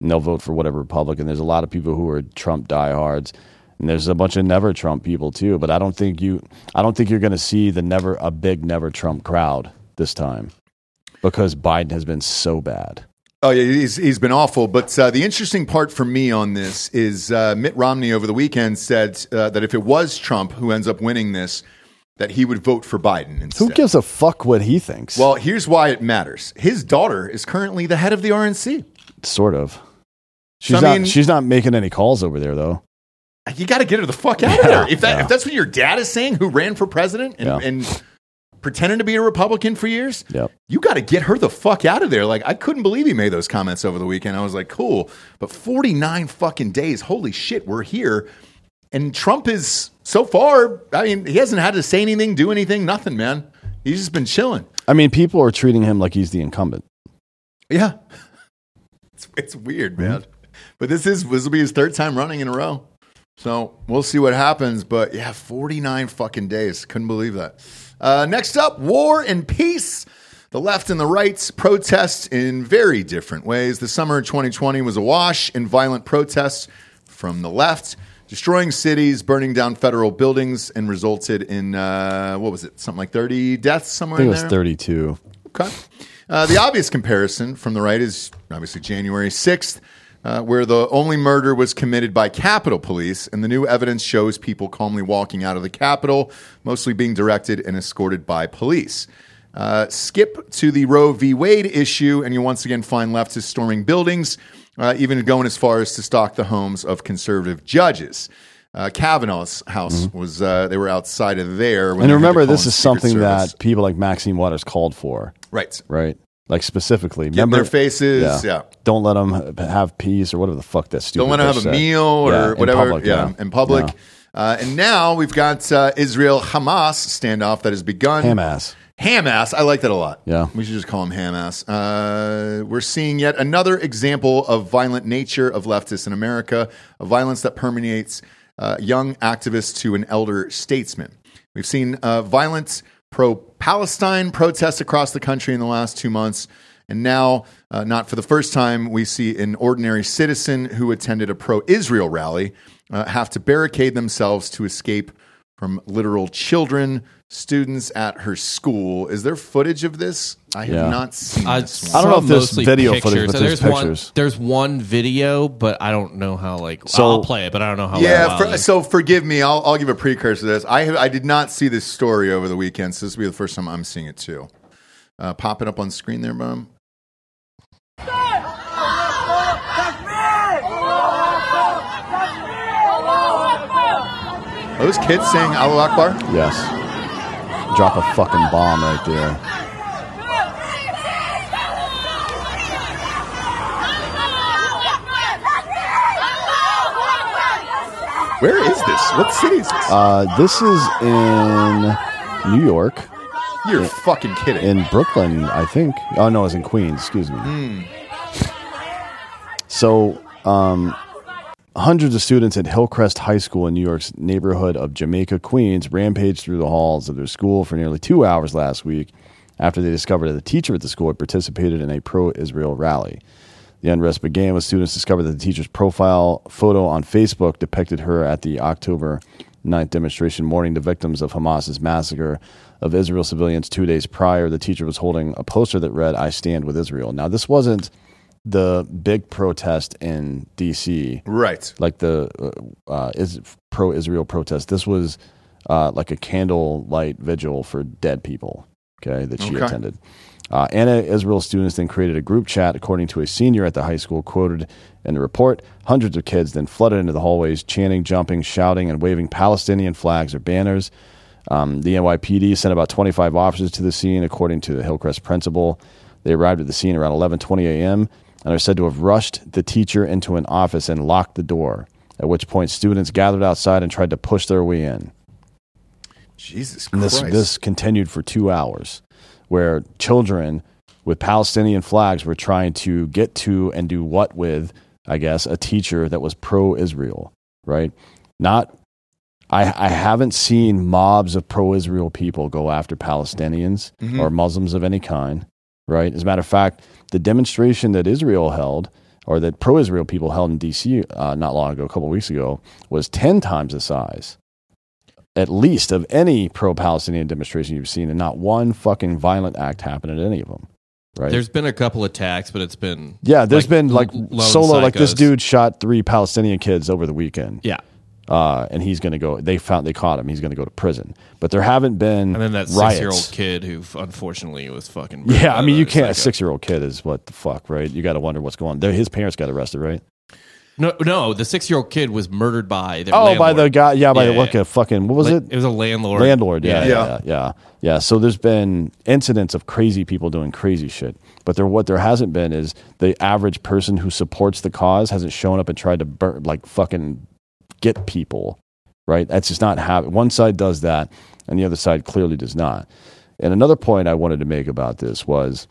and they'll vote for whatever Republican. There's a lot of people who are Trump diehards, and there's a bunch of never Trump people too. But I don't think you, I don't think you're going to see the never a big never Trump crowd this time, because Biden has been so bad. Oh yeah, he's he's been awful. But uh, the interesting part for me on this is uh, Mitt Romney over the weekend said uh, that if it was Trump who ends up winning this, that he would vote for Biden instead. Who gives a fuck what he thinks? Well, here's why it matters. His daughter is currently the head of the R N C. Sort of. She's so, I mean, not. She's not making any calls over there, though. You got to get her the fuck out yeah, of there. If that yeah. if that's what your dad is saying, who ran for president and. Yeah. and pretending to be a Republican for years, yep. you got to get her the fuck out of there. Like, I couldn't believe he made those comments over the weekend. I was like, cool, but forty-nine fucking days, holy shit, we're here. And Trump is, so far, I mean, he hasn't had to say anything, do anything, nothing, man. He's just been chilling. I mean, people are treating him like he's the incumbent. Yeah. It's, it's weird, man. Mm-hmm. But this is this will be his third time running in a row. So we'll see what happens. But yeah, forty-nine fucking days. Couldn't believe that. Uh, next up, war and peace. The left and the right protest in very different ways. The summer of twenty twenty was awash in violent protests from the left, destroying cities, burning down federal buildings, and resulted in, uh, what was it, something like thirty deaths somewhere in there? I think it was thirty-two. Okay. Uh, the obvious comparison from the right is obviously January sixth, uh, where the only murder was committed by Capitol Police, and the new evidence shows people calmly walking out of the Capitol, mostly being directed and escorted by police. Uh, skip to the Roe v. Wade issue, and you once again find leftists storming buildings, uh, even going as far as to stalk the homes of conservative judges. Uh, Kavanaugh's house mm-hmm. was, uh, they were outside of there. When and remember, this is something Service. That people like Maxine Waters called for. Right. Right. Like specifically, get remember their faces. Yeah. yeah, don't let them have peace or whatever the fuck that's stupid. Don't let them have said. a meal or yeah, whatever. In public, yeah. yeah, in public. Yeah. Uh, and now we've got uh, Israel Hamas standoff that has begun. Hamas, Hamas. I like that a lot. Yeah, we should just call him Hamas. Uh, we're seeing yet another example of violent nature of leftists in America, a violence that permeates uh, young activist to an elder statesman. We've seen uh, violent pro-Palestine protests across the country in the last two months. And now, uh, not for the first time, we see an ordinary citizen who attended a pro-Israel rally uh, have to barricade themselves to escape from literal children, students at her school. Is there footage of this? I have yeah. not seen I, this one. I don't know if there's video pictures. footage, but so there's, there's pictures. One, there's one video, but I don't know how, like, so, I'll play it, but I don't know how. Yeah, for, so forgive me. I'll, I'll give a precursor to this. I have, I did not see this story over the weekend, so this will be the first time I'm seeing it, too. Uh, pop it up on screen there, Mom. Are those kids saying Allahu Akbar? Yes. Drop a fucking bomb right there. Where is this? What city is this? Uh, this is in New York. You're in, fucking kidding. In Brooklyn, I think. Oh, no, it's in Queens. Excuse me. Mm. So, um... hundreds of students at Hillcrest High School in New York's neighborhood of Jamaica, Queens, rampaged through the halls of their school for nearly two hours last week after they discovered that a teacher at the school had participated in a pro-Israel rally. The unrest began when students discovered that the teacher's profile photo on Facebook depicted her at the October ninth demonstration mourning the victims of Hamas's massacre of Israel civilians two days prior. The teacher was holding a poster that read, "I stand with Israel." Now, this wasn't the big protest in D C, right? Like the uh, uh, is pro-Israel protest. This was uh, like a candlelight vigil for dead people. Okay, that she okay. attended. Uh, anti-Israel students then created a group chat, according to a senior at the high school quoted in the report. Hundreds of kids then flooded into the hallways, chanting, jumping, shouting, and waving Palestinian flags or banners. Um, the N Y P D sent about twenty-five officers to the scene, according to the Hillcrest principal. They arrived at the scene around eleven twenty a.m. and are said to have rushed the teacher into an office and locked the door, at which point students gathered outside and tried to push their way in. Jesus Christ. This, this continued for two hours, where children with Palestinian flags were trying to get to and do what with, I guess, a teacher that was pro-Israel, right? Not, I, I haven't seen mobs of pro-Israel people go after Palestinians mm-hmm. or Muslims of any kind. Right. As a matter of fact, the demonstration that Israel held, or that pro-Israel people held in D C uh, not long ago, a couple of weeks ago, was ten times the size, at least, of any pro-Palestinian demonstration you've seen, and not one fucking violent act happened at any of them. Right. There's been a couple attacks, but it's been yeah. There's like, been like solo, psychos. Like this dude shot three Palestinian kids over the weekend. Yeah. Uh, and he's going to go. They found they caught him. He's going to go to prison. But there haven't been. And then that six-year-old kid who, unfortunately, was fucking. Yeah, I mean, you can't. A six-year-old kid is what the fuck, right? You got to wonder what's going on. They're, his parents got arrested, right? No, no. The six-year-old kid was murdered by. Their oh, landlord. By the guy. Yeah, by yeah, the what yeah. fucking. What was it? It was a landlord. Landlord. Yeah, yeah, yeah, yeah. yeah, yeah. So there's been incidents of crazy people doing crazy shit. But there, what there hasn't been is the average person who supports the cause hasn't shown up and tried to burn like fucking. Get people, right? That's just not how one side does that, and the other side clearly does not. And another point I wanted to make about this was,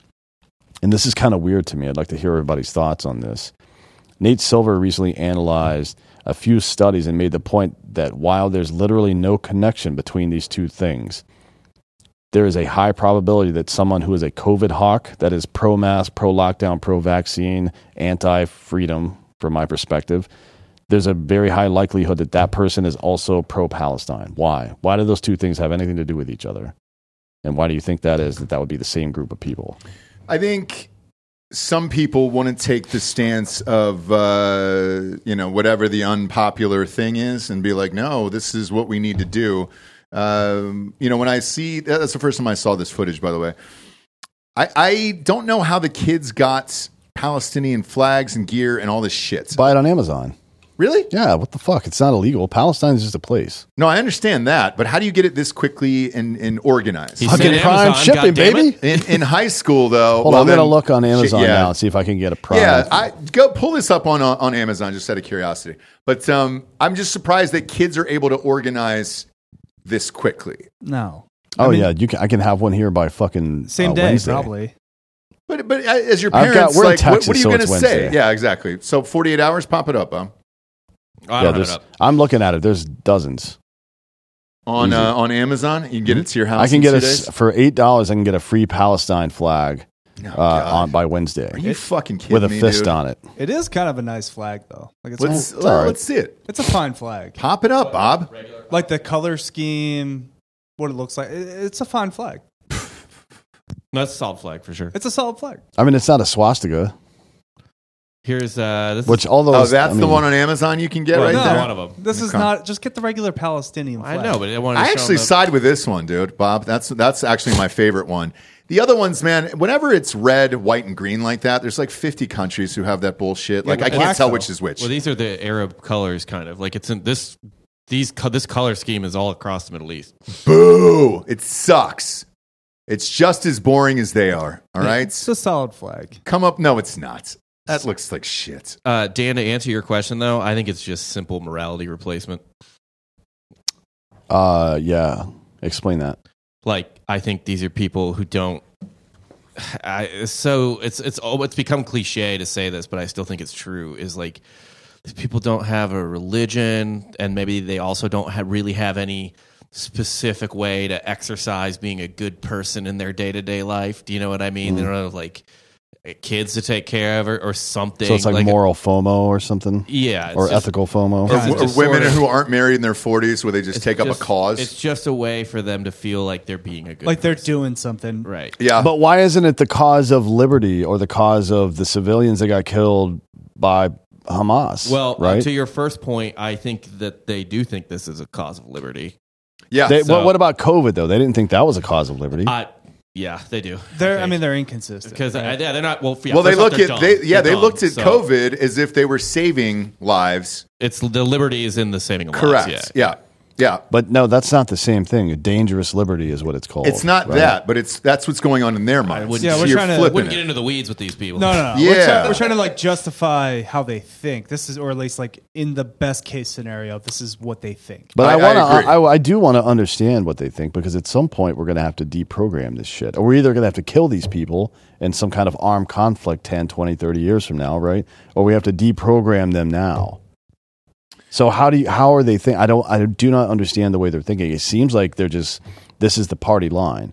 and this is kind of weird to me, I'd like to hear everybody's thoughts on this. Nate Silver recently analyzed a few studies and made the point that while there's literally no connection between these two things, there is a high probability that someone who is a COVID hawk, that is pro-mask, pro-lockdown, pro-vaccine, anti-freedom, from my perspective, there's a very high likelihood that that person is also pro-Palestine. Why? Why do those two things have anything to do with each other? And why do you think that is, that that would be the same group of people? I think some people want to take the stance of, uh, you know, whatever the unpopular thing is and be like, no, this is what we need to do. Um, you know, when I see – that's the first time I saw this footage, by the way. I, I don't know how the kids got Palestinian flags and gear and all this shit. Buy it on Amazon. Really? Yeah, what the fuck? It's not illegal. Palestine is just a place. No, I understand that, but how do you get it this quickly and, and organized? He's fucking prime Amazon, shipping, baby. In, in high school, though. Hold well, on, then, I'm going to look on Amazon yeah. now and see if I can get a prime. Yeah, I, go pull this up on on Amazon just out of curiosity. But um, I'm just surprised that kids are able to organize this quickly. No. Oh, I mean, yeah, you can. I can have one here by fucking same uh, day, Wednesday. Probably. But but as your parents, got, we're like, in Texas, what, what are you so going to say? Yeah, exactly. So forty-eight hours, pop it up, huh? I yeah, don't have it up. I'm looking at it. There's dozens. On uh, on Amazon, you can get it to your house. I can get it for eight dollars. I can get a free Palestine flag oh, uh, on by Wednesday. Are you it, fucking kidding me? With a me, fist dude? on it. It is kind of a nice flag, though. Like it's let's, all, well, right. let's see it. It's a fine flag. Pop it up, Bob. Like the color scheme, what it looks like. It, it's a fine flag. That's a solid flag for sure. It's a solid flag. I mean, it's not a swastika. Here's uh, this which all those. Oh, that's I mean, the one on Amazon you can get well, right no, there. One of them. This is not just get the regular Palestinian flag. I know, but I wanted. To I show actually them side with this one, dude, Bob. That's that's actually my favorite one. The other ones, man. Whenever it's red, white, and green like that, there's like fifty countries who have that bullshit. Like yeah, I can't black, tell though. which is which. Well, these are the Arab colors, kind of like it's in this. These this color scheme is all across the Middle East. Boo! It sucks. It's just as boring as they are. All right, it's a solid flag. Come up? No, it's not. That looks like shit. Uh, Dan, to answer your question, though, I think it's just simple morality replacement. Uh, yeah. Explain that. Like, I think these are people who don't... I, so, it's it's oh, it's become cliche to say this, but I still think it's true, is like, people don't have a religion, and maybe they also don't have, really have any specific way to exercise being a good person in their day-to-day life. Do you know what I mean? Mm. They don't know, like... kids to take care of or, or something. So it's like, like moral a, FOMO or something? Yeah. Or just, ethical FOMO? Or, or women who aren't married in their forties where they just take just, up a cause? It's just a way for them to feel like they're being a good Like person. They're doing something. Right. Yeah. But why isn't it the cause of liberty or the cause of the civilians that got killed by Hamas? Well, right? To your first point, I think that they do think this is a cause of liberty. Yeah. They, so, what, what about COVID, though? They didn't think that was a cause of liberty. I, Yeah, they do. They're, I, I mean, they're inconsistent because right? yeah, they're not. Well, yeah, well they look at dumb. they yeah, they dumb, looked at so. COVID as if they were saving lives. It's the liberty is in the saving of lives. Correct. Yeah. yeah, yeah. But no, that's not the same thing. A dangerous liberty is what it's called. It's not right? that, but it's that's what's going on in their minds. Yeah, so we're trying to wouldn't get into the weeds with these people. No, no, no. yeah. we're, trying, we're trying to like justify how they think. This is, or at least like in the best case scenario, this is what they think. But I want to, I, I, I do want to understand what they think because at some point we're going to have to deprogram this shit. Or we're either going to have to kill these people in some kind of armed conflict ten, twenty, thirty years from now, right? Or we have to deprogram them now. So how do you, how are they think? I don't, I do not understand the way they're thinking. It seems like they're just, this is the party line.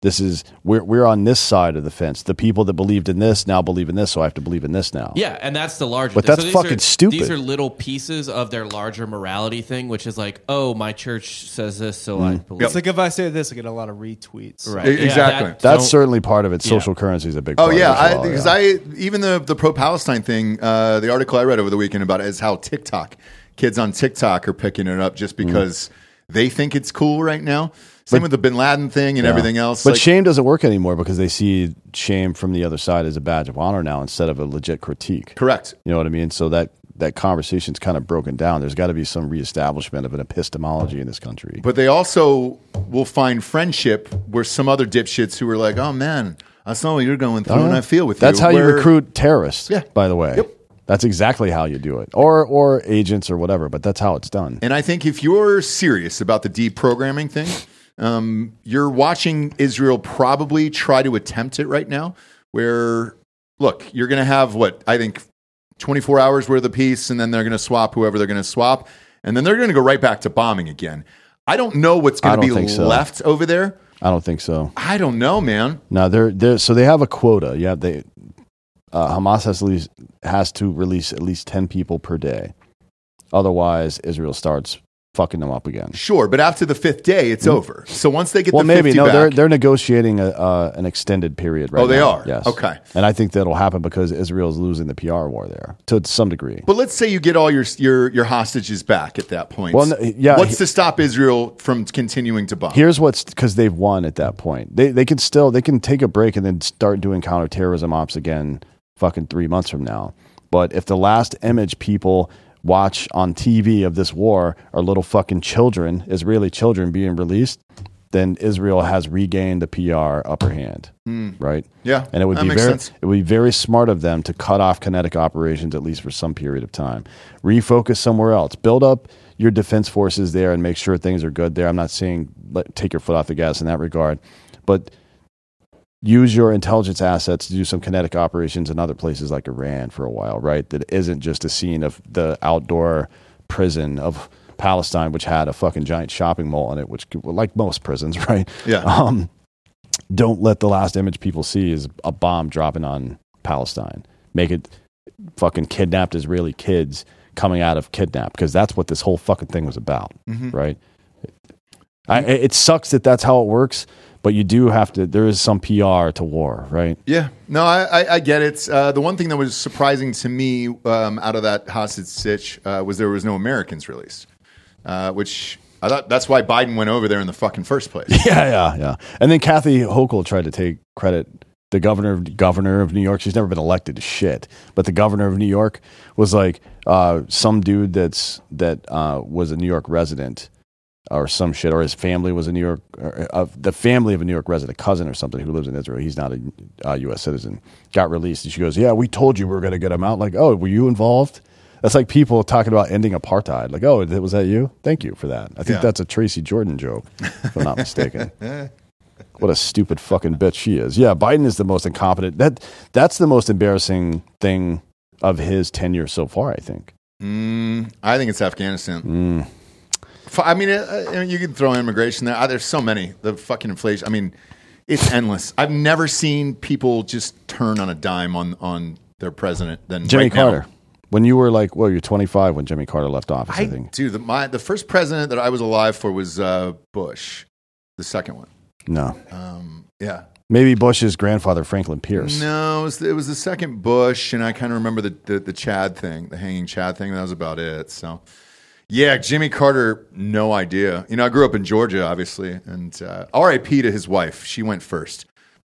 This is, we're, we're on this side of the fence. The people that believed in this now believe in this. So I have to believe in this now. Yeah. And that's the larger, but that's so fucking are, stupid. These are little pieces of their larger morality thing, which is like, oh, my church says this. So mm. I believe it's like, if I say this, I get a lot of retweets. Right. Exactly. Yeah, that, that's certainly part of it. Social yeah. currency is a big part. Oh yeah. Of it well, I, because yeah. I, even the, the pro Palestine thing, uh, the article I read over the weekend about it is how TikTok, kids on TikTok are picking it up just because mm. they think it's cool right now. Same but, with the Bin Laden thing and yeah. everything else. But like, shame doesn't work anymore because they see shame from the other side as a badge of honor now instead of a legit critique. Correct. You know what I mean? So that, that conversation's kind of broken down. There's got to be some reestablishment of an epistemology in this country. But they also will find friendship where some other dipshits who are like, oh, man, I saw what you're going through uh-huh. and I feel with That's you. That's how where, you recruit terrorists, yeah. by the way. Yep. That's exactly how you do it, or or agents or whatever, but that's how it's done. And I think if you're serious about the deprogramming thing, um, you're watching Israel probably try to attempt it right now where, look, you're going to have, what, I think twenty-four hours worth of peace, and then they're going to swap whoever they're going to swap, and then they're going to go right back to bombing again. I don't know what's going to be left so. over there. I don't think so. I don't know, man. No, they're, they're, so they have a quota. Yeah, they... Uh, Hamas has, at least, has to release at least ten people per day. Otherwise, Israel starts fucking them up again. Sure, but after the fifth day, it's mm-hmm. over. So once they get well, the maybe, fifty no, back... Well, maybe. No, they're negotiating a, uh, an extended period right now. Oh, they now. are? Yes. Okay. And I think that'll happen because Israel's losing the P R war there to some degree. But let's say you get all your your, your hostages back at that point. Well, no, yeah, What's he, to stop Israel from continuing to bomb? Here's what's... Because they've won at that point. They, they can still... They can take a break and then start doing counterterrorism ops again... fucking three months from now. But if the last image people watch on T V of this war are little fucking children, Israeli children being released, then Israel has regained the P R upper hand. Mm. Right? Yeah. And it would be very sense. it would be very smart of them to cut off kinetic operations at least for some period of time. Refocus somewhere else. Build up your defense forces there and make sure things are good there. I'm not saying let, take your foot off the gas in that regard. But use your intelligence assets to do some kinetic operations in other places like Iran for a while, right? That isn't just a scene of the outdoor prison of Palestine, which had a fucking giant shopping mall in it, which, like most prisons, right? Yeah. Um, don't let the last image people see is a bomb dropping on Palestine. Make it fucking kidnapped Israeli kids coming out of kidnap, because that's what this whole fucking thing was about, mm-hmm. right? I, it sucks that that's how it works, but you do have to. There is some P R to war, right? Yeah, no, I, I, I get it. Uh, the one thing that was surprising to me um, out of that hostage sitch uh, was there was no Americans released, uh, which I thought that's why Biden went over there in the fucking first place. Yeah, yeah, yeah. And then Kathy Hochul tried to take credit. The governor, governor of New York, she's never been elected to shit. But the governor of New York was like uh, some dude that's that uh, was a New York resident. Or some shit, or his family was a New York, or, uh, the family of a New York resident, a cousin or something who lives in Israel. He's not a uh, U S citizen. Got released, and she goes, "Yeah, we told you we were going to get him out." Like, oh, were you involved? That's like people talking about ending apartheid. Like, oh, was that you? Thank you for that. I think yeah. that's a Tracy Jordan joke, if I'm not mistaken. What a stupid fucking bitch she is. Yeah, Biden is the most incompetent. That that's the most embarrassing thing of his tenure so far. I think. Mm, I think it's Afghanistan. Mm. I mean, you can throw immigration there. There's so many. The fucking inflation. I mean, it's endless. I've never seen people just turn on a dime on, on their president than Jimmy right Carter. Now. When you were like, well, you're twenty-five when Jimmy Carter left office, I, I think. Dude, the, my, the first president that I was alive for was uh, Bush, the second one. No. Um, yeah. Maybe Bush's grandfather, Franklin Pierce. No, it was the, it was the second Bush, and I kind of remember the, the, the Chad thing, the hanging Chad thing. That was about it, so... Yeah, Jimmy Carter, no idea. You know, I grew up in Georgia, obviously, and uh, R I P to his wife. She went first.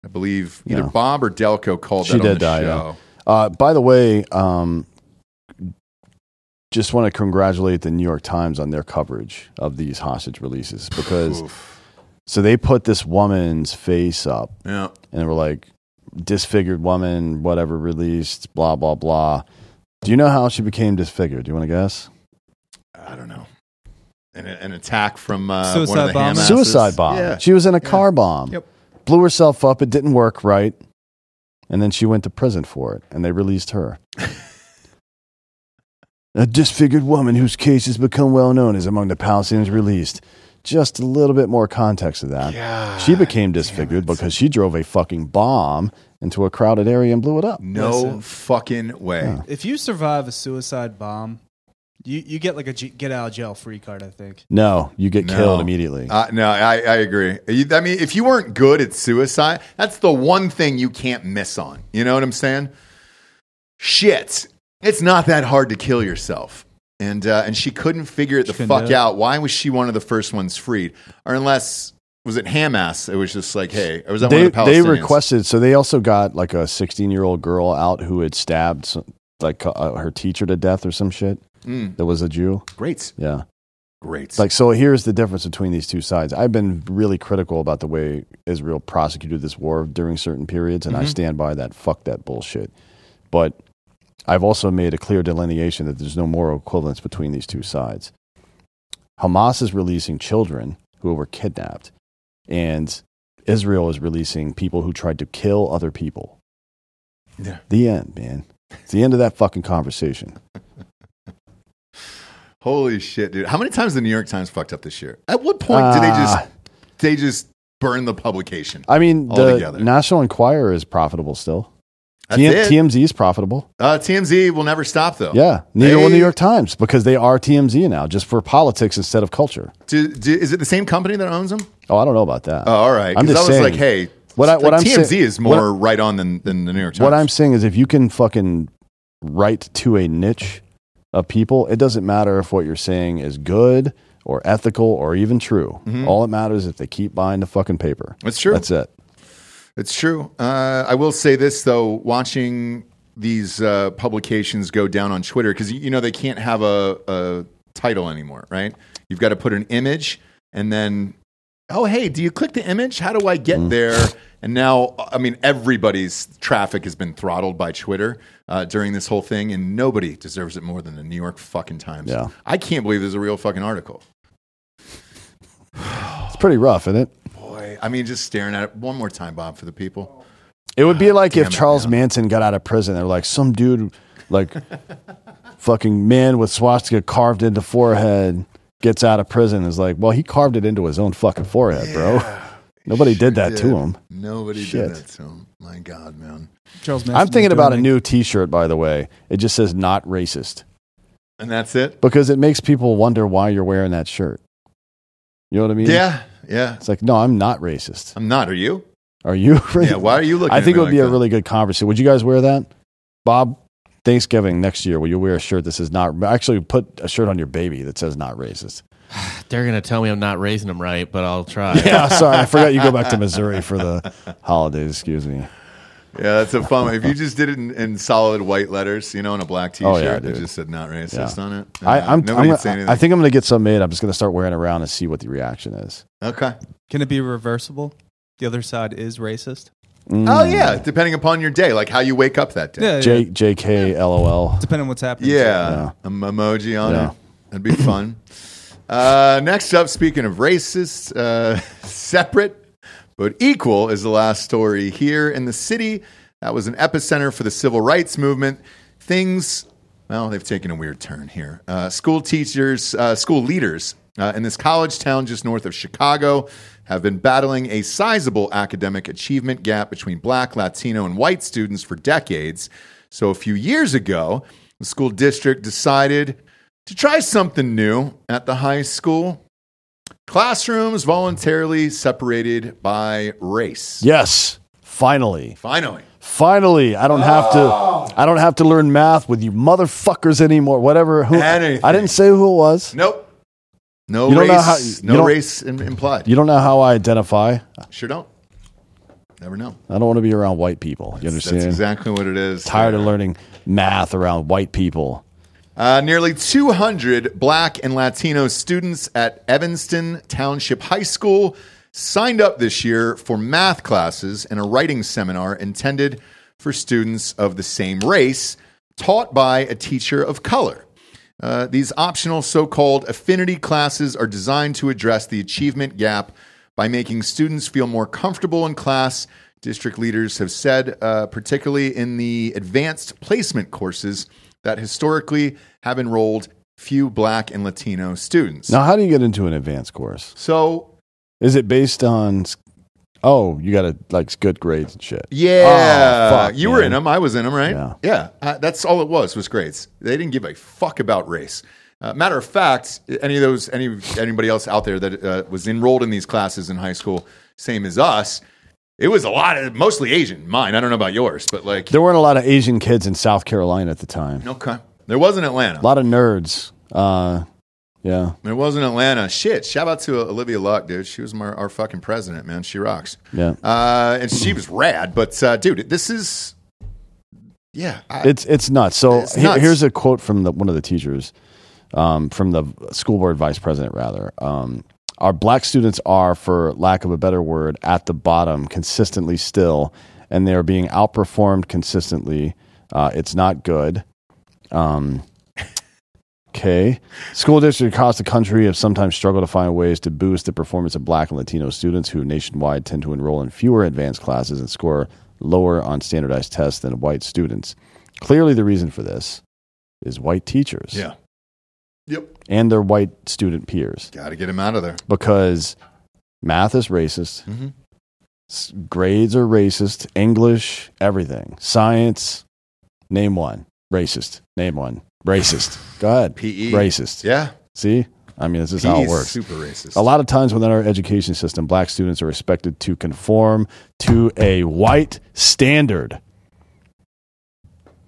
I believe either yeah. Bob or Delco called she that on did the die, show. Yeah. Uh, by the way, um, just want to congratulate the New York Times on their coverage of these hostage releases because so they put this woman's face up yeah. and they were like, disfigured woman, whatever, released, blah, blah, blah. Do you know how she became disfigured? Do you want to guess? I don't know, an, an attack from uh, suicide one of the bomb. Hamas. Suicide bomb. Yeah. She was in a yeah. car bomb. Yep. Blew herself up. It didn't work right, and then she went to prison for it, and they released her. A disfigured woman whose case has become well known is among the Palestinians released. Just a little bit more context of that. Yeah, she became disfigured because she drove a fucking bomb into a crowded area and blew it up. No Listen, fucking way. Yeah. If you survive a suicide bomb. You you get like a G- get out of jail free card, I think. No, you get no. killed immediately. Uh, no, I, I agree. You, I mean, if you weren't good at suicide, that's the one thing you can't miss on. You know what I'm saying? Shit, it's not that hard to kill yourself. And uh, and she couldn't figure it the fuck out. Why was she one of the first ones freed? Or unless was it Hamas? It was just like, hey, it was that one of the Palestinians? They requested. So they also got like a sixteen year old girl out who had stabbed some, like uh, her teacher to death or some shit. Mm. That was a Jew. Great. Yeah. Great. Like, so here's the difference between these two sides. I've been really critical about the way Israel prosecuted this war during certain periods, and mm-hmm. I stand by that. Fuck that bullshit. But I've also made a clear delineation that there's no moral equivalence between these two sides. Hamas is releasing children who were kidnapped, and Israel is releasing people who tried to kill other people. Yeah. The end, man. It's the end of that fucking conversation. Holy shit, dude! How many times the New York Times fucked up this year? At what point uh, did they just they just burn the publication? I mean, altogether? The National Enquirer is profitable still. T M Z is profitable. Uh, T M Z will never stop though. Yeah, neither will New York Times because they are T M Z now, just for politics instead of culture. Do, do, is it the same company that owns them? Oh, I don't know about that. Oh, all right. I'm just I was saying, like, hey, what I, what like I'm T M Z say, is more what, right on than, than the New York Times. What I'm saying is, if you can fucking write to a niche of people, it doesn't matter if what you're saying is good or ethical or even true. Mm-hmm. All it matters is if they keep buying the fucking paper. That's true. That's it. It's true. Uh, I will say this though: watching these uh, publications go down on Twitter, because you know they can't have a, a title anymore, right? You've got to put an image, and then oh hey, do you click the image? How do I get mm. there? And now, I mean, everybody's traffic has been throttled by Twitter uh, during this whole thing, and nobody deserves it more than the New York fucking Times. Yeah. I can't believe there's a real fucking article. It's pretty rough, isn't it? Boy, I mean, just staring at it one more time, Bob, for the people. It would be oh, like if Charles it, Manson got out of prison. They're like, some dude, like... fucking man with swastika carved into forehead gets out of prison and is like, well, he carved it into his own fucking forehead, yeah, bro. Nobody sure did that did. to him. Nobody Shit. did that to him. My God, man. Charles Manson I'm thinking about anything. a new T-shirt, by the way. It just says "Not Racist." And that's it? Because it makes people wonder why you're wearing that shirt. You know what I mean? Yeah, yeah. It's like, no, I'm not racist. I'm not. Are you? Are you? Yeah, why are you looking at me? I think it would be a really good conversation. Would you guys wear that? Bob, Thanksgiving next year, will you wear a shirt that says not... Actually, put a shirt on your baby that says not racist. They're going to tell me I'm not raising them right, but I'll try. Yeah, sorry. I forgot you go back to Missouri for the holidays. Excuse me. Yeah, that's a fun one. If you just did it in, in solid white letters, you know, on a black T-shirt, oh, yeah, that just said "not racist" yeah. on it. Uh, I, I'm, I'm gonna, say anything. I think I'm going to get some made. I'm just going to start wearing it around and see what the reaction is. Okay. Can it be reversible? The other side is racist. Mm. Oh yeah, depending upon your day, like how you wake up that day. Yeah, J yeah. J K yeah. LOL. Depending on what's happening. Yeah, yeah. An emoji on yeah. it. That'd be fun. uh, next up, speaking of racists, uh, separate but equal is the last story here in the city that was an epicenter for the civil rights movement. Things, well, they've taken a weird turn here. Uh, school teachers, uh, school leaders uh, in this college town just north of Chicago have been battling a sizable academic achievement gap between black, Latino, and white students for decades. So a few years ago, the school district decided to try something new at the high school. Classrooms voluntarily separated by race. Yes, finally. Finally. Finally, I don't oh. have to I don't have to learn math with you motherfuckers anymore. Whatever who Anything. I didn't say who it was. Nope. No you race, don't know how, you, no you race implied. You don't know how I identify? Sure don't. Never know. I don't want to be around white people. That's, you understand? That's exactly what it is. Tired there. of learning math around white people. Uh, nearly two hundred black and Latino students at Evanston Township High School signed up this year for math classes and a writing seminar intended for students of the same race, taught by a teacher of color. Uh, these optional so-called affinity classes are designed to address the achievement gap by making students feel more comfortable in class, district leaders have said, uh, particularly in the advanced placement courses that historically have enrolled few black and Latino students. Now, how do you get into an advanced course? So, is it based on, oh, you got to like good grades and shit? Yeah. Oh, fuck, you man. were in them. I was in them, right? Yeah. yeah. Uh, that's all it was, was grades. They didn't give a fuck about race. Uh, matter of fact, any of those, any anybody else out there that uh, was enrolled in these classes in high school, same as us, it was a lot of mostly Asian. Mine, I don't know about yours, but like there weren't a lot of Asian kids in South Carolina at the time. Okay, there was in Atlanta. A lot of nerds. Uh, yeah, there was in Atlanta. Shit, shout out to Olivia Luck, dude. She was my, our fucking president, man. She rocks. Yeah, uh, and she was rad. But uh, dude, this is yeah, I, it's it's nuts. So it's nuts. Here's a quote from the, one of the teachers, um, from the school board vice president, rather. Um, Our black students are, for lack of a better word, at the bottom consistently still, and they are being outperformed consistently. Uh, it's not good. Um, okay. School districts across the country have sometimes struggled to find ways to boost the performance of black and Latino students who nationwide tend to enroll in fewer advanced classes and score lower on standardized tests than white students. Clearly, the reason for this is white teachers. Yeah. Yep. And their white student peers. Got to get them out of there. Because math is racist. Mm-hmm. S- grades are racist. English, everything. Science, name one. Racist. Name one. Racist. Go ahead. P E. Racist. Yeah. See? I mean, this is P E how it works. Super racist. A lot of times within our education system, black students are expected to conform to a white standard.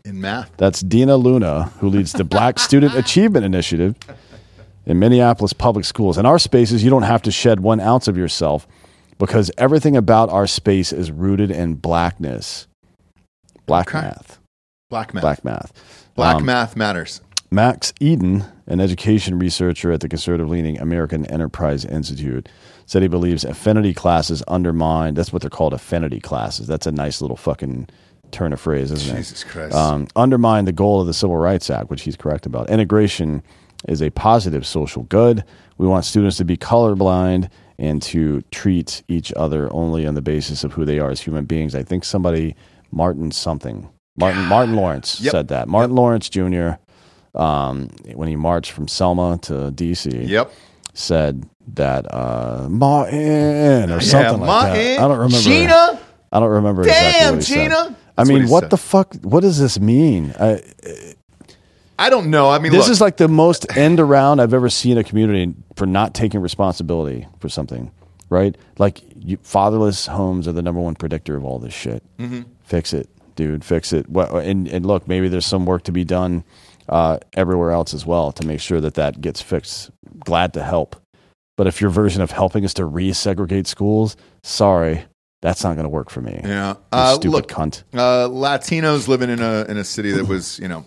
In math. That's Dina Luna, who leads the Black Student Achievement Initiative in Minneapolis public schools. In our spaces, you don't have to shed one ounce of yourself because everything about our space is rooted in blackness. Black okay. math. Black math. Black math. Black um, math matters. Max Eden, an education researcher at the conservative-leaning American Enterprise Institute, said he believes affinity classes undermine, that's what they're called, affinity classes. That's a nice little fucking turn of phrase, isn't it? Jesus Christ. Um, undermine the goal of the Civil Rights Act, which he's correct about. Integration is a positive social good. We want students to be colorblind and to treat each other only on the basis of who they are as human beings. I think somebody, Martin something, Martin Martin Lawrence yep. said that. Martin yep. Lawrence Junior um, when he marched from Selma to D C Yep. Said that uh, Martin or something yeah, like Martin, that. I don't remember. Gina. I don't remember Damn, exactly what he Gina. Said. I mean, what, what the fuck? What does this mean? I I don't know. I mean, this look. is like the most end around I've ever seen a community for not taking responsibility for something, right? Like you, fatherless homes are the number one predictor of all this shit. Mm-hmm. Fix it, dude. Fix it. Well, and, and look, maybe there's some work to be done uh, everywhere else as well to make sure that that gets fixed. Glad to help. But if your version of helping is to resegregate schools, sorry. That's not going to work for me. Yeah, uh, stupid look, cunt. Uh, Latinos living in a in a city that was, you know,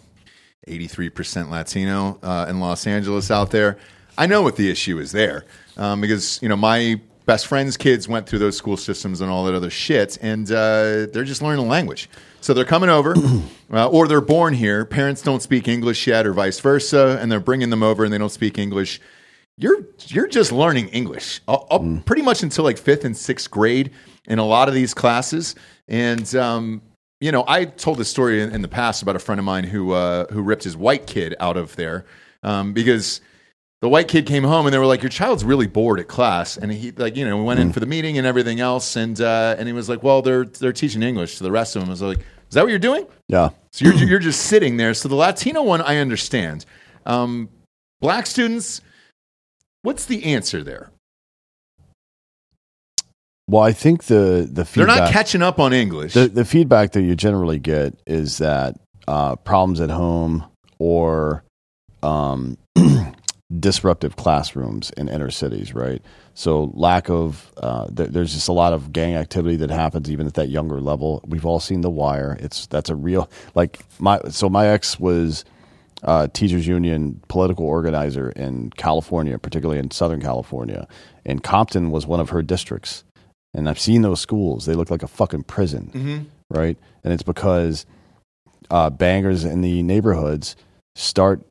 eighty-three percent Latino uh, in Los Angeles out there. I know what the issue is there um, because, you know, my best friend's kids went through those school systems and all that other shit, and uh, they're just learning the language. So they're coming over, uh, or they're born here. Parents don't speak English yet, or vice versa, and they're bringing them over and they don't speak English. You're you're just learning English I'll, I'll mm. pretty much until like fifth and sixth grade in a lot of these classes. And, um, you know, I told this story in, in the past about a friend of mine who uh, who ripped his white kid out of there um, because the white kid came home and they were like, your child's really bored at class. And he, like, you know, we went mm. in for the meeting and everything else. And uh, and he was like, well, they're they're teaching English to the rest of them. I was like, is that what you're doing? Yeah. So you're, you're just sitting there. So the Latino one, I understand. Um, black students... What's the answer there? Well, I think the the feedback... They're not catching up on English. The, the feedback that you generally get is that uh, problems at home or um, disruptive classrooms in inner cities, right? So lack of... Uh, th- there's just a lot of gang activity that happens even at that younger level. We've all seen The Wire. It's that's a real... like my So my ex was... Uh, teachers union political organizer in California, particularly in Southern California, and Compton was one of her districts. And I've seen those schools; they look like a fucking prison, mm-hmm. right? And it's because uh, bangers in the neighborhoods start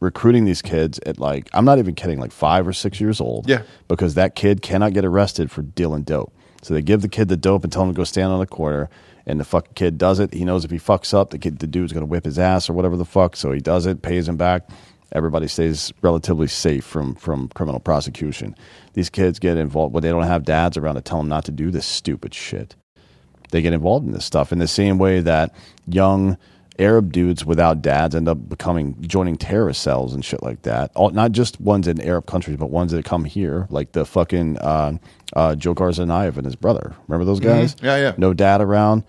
recruiting these kids at like I'm not even kidding, like five or six years old, yeah, because that kid cannot get arrested for dealing dope. So they give the kid the dope and tell him to go stand on a corner. And the fucking kid does it. He knows if he fucks up, the kid, the dude's going to whip his ass or whatever the fuck. So he does it, pays him back. Everybody stays relatively safe from, from criminal prosecution. These kids get involved, but they don't have dads around to tell them not to do this stupid shit. They get involved in this stuff in the same way that young Arab dudes without dads end up becoming joining terrorist cells and shit like that. All, not just ones in Arab countries, but ones that come here, like the fucking uh, uh, Joe Garzanayev and his brother. Remember those guys? Mm-hmm. Yeah, yeah. No dad around.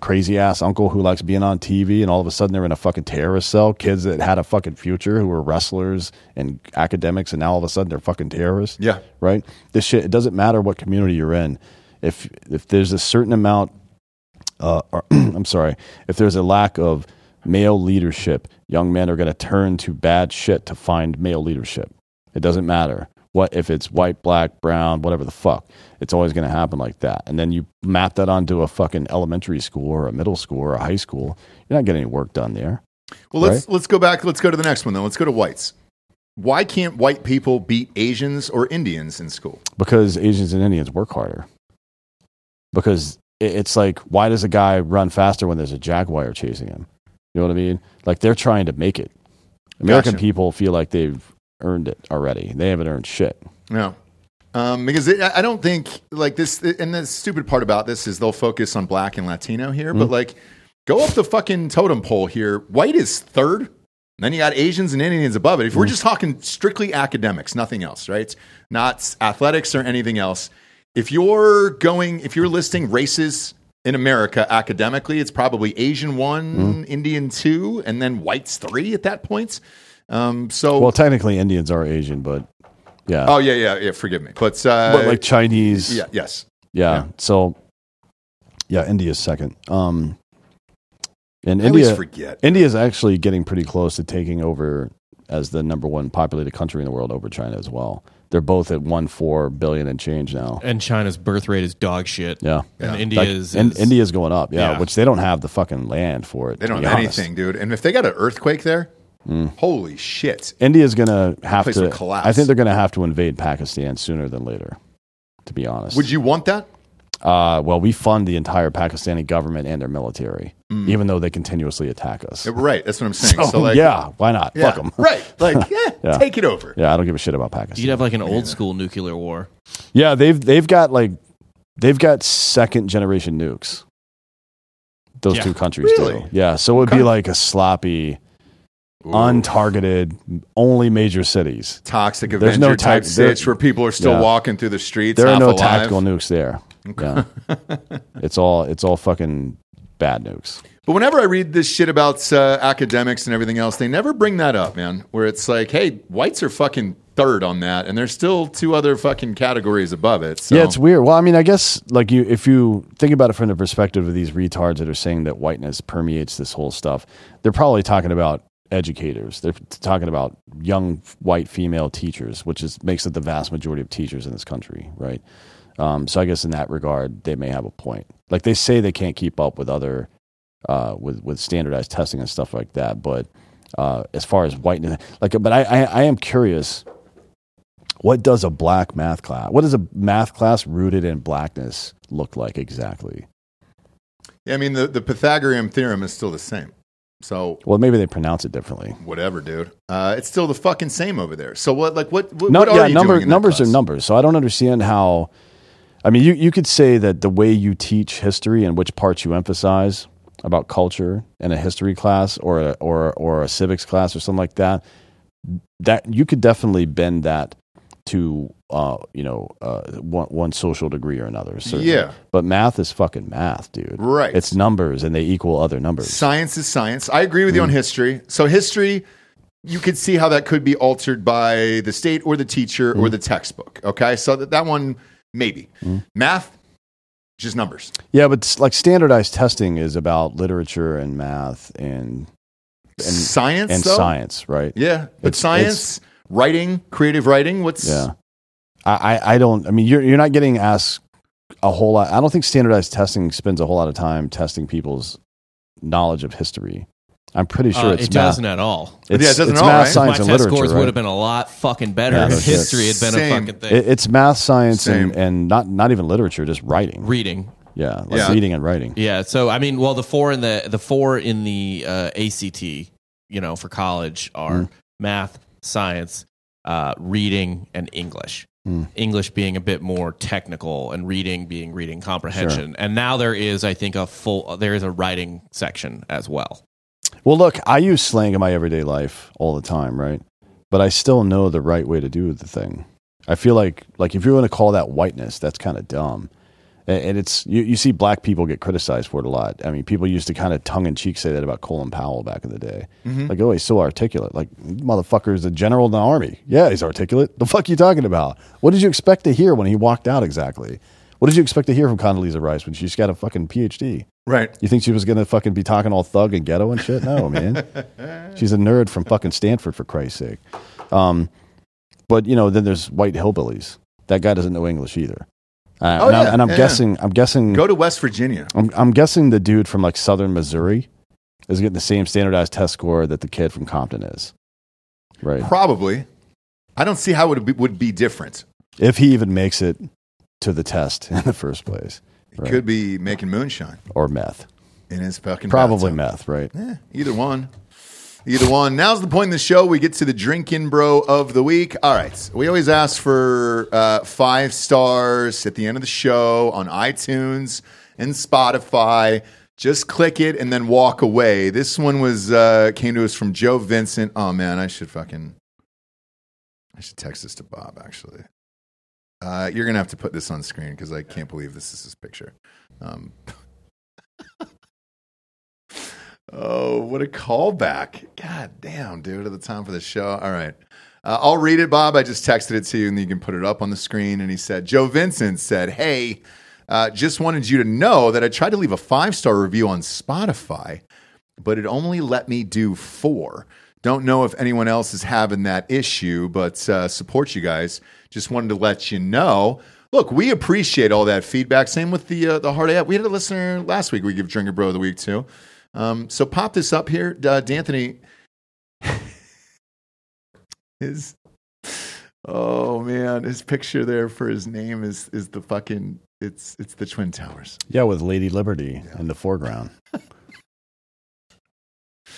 Crazy ass uncle who likes being on T V, and all of a sudden they're in a fucking terrorist cell. Kids that had a fucking future who were wrestlers and academics, and now all of a sudden they're fucking terrorists. Yeah, right. This shit. It doesn't matter what community you're in. If if there's a certain amount, uh, or, I'm sorry, if there's a lack of male leadership, young men are going to turn to bad shit to find male leadership. It doesn't matter. What if it's white, black, brown, whatever the fuck? It's always going to happen like that. And then you map that onto a fucking elementary school or a middle school or a high school. You're not getting any work done there. Well, right? let's let's go back. Let's go to the next one, though. Let's go to whites. Why can't white people beat Asians or Indians in school? Because Asians and Indians work harder. Because it's like, why does a guy run faster when there's a jaguar chasing him? You know what I mean? Like, they're trying to make it. American Gotcha. People feel like they've earned it already. They haven't earned shit. No. Um, because it, I don't think like this, and the stupid part about this is they'll focus on black and Latino here, mm-hmm. but like go up the fucking totem pole here. White is third. And then you got Asians and Indians above it. If mm-hmm. we're just talking strictly academics, nothing else, right? Not athletics or anything else. If you're going, if you're listing races in America academically, it's probably Asian one, mm-hmm. Indian two, and then whites three at that point. Um, so well, technically Indians are Asian, but yeah. Oh yeah, yeah, yeah. Forgive me, but uh, but like Chinese, yeah, yes, yeah. yeah. So yeah, India's second. Um, and I India, forget India is actually getting pretty close to taking over as the number one populated country in the world over China as well. They're both at one four billion and change now. And China's birth rate is dog shit. Yeah, and yeah. India like, is, in, is India's going up. Yeah, yeah, which they don't have the fucking land for it. They don't have honest. anything, dude. And if they got an earthquake there. Mm. Holy shit. India's going to have to collapse. I think they're going to have to invade Pakistan sooner than later, to be honest. Would you want that? Uh, well, we fund the entire Pakistani government and their military. mm. even though they continuously attack us. Right. That's what I'm saying. So, so like, yeah, why not? Yeah, fuck them. Right. Like, yeah, yeah, take it over. Yeah, I don't give a shit about Pakistan. You'd have like an old school nuclear war. Yeah, they've they've got like they've got second generation nukes. Those yeah. two countries really? do. Yeah. So it would be like a sloppy, Ooh. untargeted, only major cities. Toxic Avenger There's no ta- type sitch where people are still yeah. walking through the streets. There are no alive. tactical nukes there. Okay. Yeah. It's all it's all fucking bad nukes. But whenever I read this shit about uh, academics and everything else, they never bring that up, man. Where it's like, hey, whites are fucking third on that, and there's still two other fucking categories above it. So. Yeah, it's weird. Well, I mean, I guess like you, if you think about it from the perspective of these retards that are saying that whiteness permeates this whole stuff, they're probably talking about educators. They're talking about young white female teachers, which is makes it the vast majority of teachers in this country, right? Um, so I guess in that regard, they may have a point. Like they say they can't keep up with other, uh, with, with standardized testing and stuff like that. But uh, as far as whiteness, like, but I, I, I am curious, what does a black math class, what does a math class rooted in blackness look like exactly? Yeah, I mean, the, the Pythagorean theorem is still the same. So well, maybe they pronounce it differently. Whatever, dude. Uh, it's still the fucking same over there. So what, like, what, what, no, what yeah, are you number, doing in that numbers class? Are numbers. So I don't understand how. I mean, you, you could say that the way you teach history and which parts you emphasize about culture in a history class or a, or or a civics class or something like that, that you could definitely bend that to uh, you know uh, one, one social degree or another. Certainly. Yeah, but math is fucking math, dude. Right, it's numbers and they equal other numbers. Science is science. I agree with mm. you on history. So history. You could see how that could be altered by the state or the teacher mm. or the textbook. Okay, so that, that one. Maybe. Mm. Math, just numbers. Yeah, but like standardized testing is about literature and math and, and science. And though? science, right? Yeah, but it's, science, it's, writing, creative writing. What's yeah? I, I don't. I mean, you're you're not getting asked a whole lot. I don't think standardized testing spends a whole lot of time testing people's knowledge of history. I'm pretty sure uh, it's it math. doesn't at all. It's, yeah, it doesn't it's all, math, right? science, My and test literature. Scores right? would have been a lot fucking better yeah, if history had been Same. a fucking thing. It, it's math, science, and, and not not even literature, just writing, reading. Yeah, like yeah, reading and writing. Yeah. So I mean, well, the four in the the four in the uh, A C T, you know, for college are mm. math, science, uh, reading, and English. Mm. English being a bit more technical, and reading being reading comprehension. Sure. And now there is, I think, a full there is a writing section as well. Well, look, I use slang in my everyday life all the time, right? But I still know the right way to do the thing. I feel like, like if you're going to call that whiteness, that's kind of dumb. And, and it's you, you see black people get criticized for it a lot. I mean, people used to kind of tongue-in-cheek say that about Colin Powell back in the day. Mm-hmm. Like, oh, he's so articulate. Like, motherfucker is a general in the army. Yeah, he's articulate. The fuck are you talking about? What did you expect to hear when he walked out exactly? What did you expect to hear from Condoleezza Rice when she's got a fucking P H D? Right. You think she was going to fucking be talking all thug and ghetto and shit? No, man. She's a nerd from fucking Stanford, for Christ's sake. Um, but, you know, then there's white hillbillies. That guy doesn't know English either. Uh, oh, and, yeah, I, and I'm yeah. guessing... I'm guessing. Go to West Virginia. I'm, I'm guessing the dude from, like, southern Missouri is getting the same standardized test score that the kid from Compton is. Right. Probably. I don't see how it would be, would be different. If he even makes it to the test in the first place. It right. could be making moonshine. Or meth. In his fucking Probably bathtub. meth, right? Yeah, either one. Either one. Now's the point in the show. We get to the drinking bro of the week. All right. So we always ask for uh, five stars at the end of the show on iTunes and Spotify. Just click it and then walk away. This one was uh, came to us from Joe Vincent. Oh, man, I should fucking... I should text this to Bob, actually. Uh, you're going to have to put this on screen because I can't believe this is his picture. Um, oh, what a callback. God damn, dude, at the time for the show. All right. Uh, I'll read it, Bob. I just texted it to you, and then you can put it up on the screen. And he said, Joe Vincent said, hey, uh, just wanted you to know that I tried to leave a five-star review on Spotify, but it only let me do four. Don't know if anyone else is having that issue, but uh, support you guys. Just wanted to let you know. Look, we appreciate all that feedback. Same with the uh, the Hard A F. We had a listener last week we give Drinker Bro of the Week to. Um, so pop this up here. Uh, D'Anthony is, oh man, his picture there for his name is is the fucking, it's it's the Twin Towers. Yeah, with Lady Liberty yeah. in the foreground.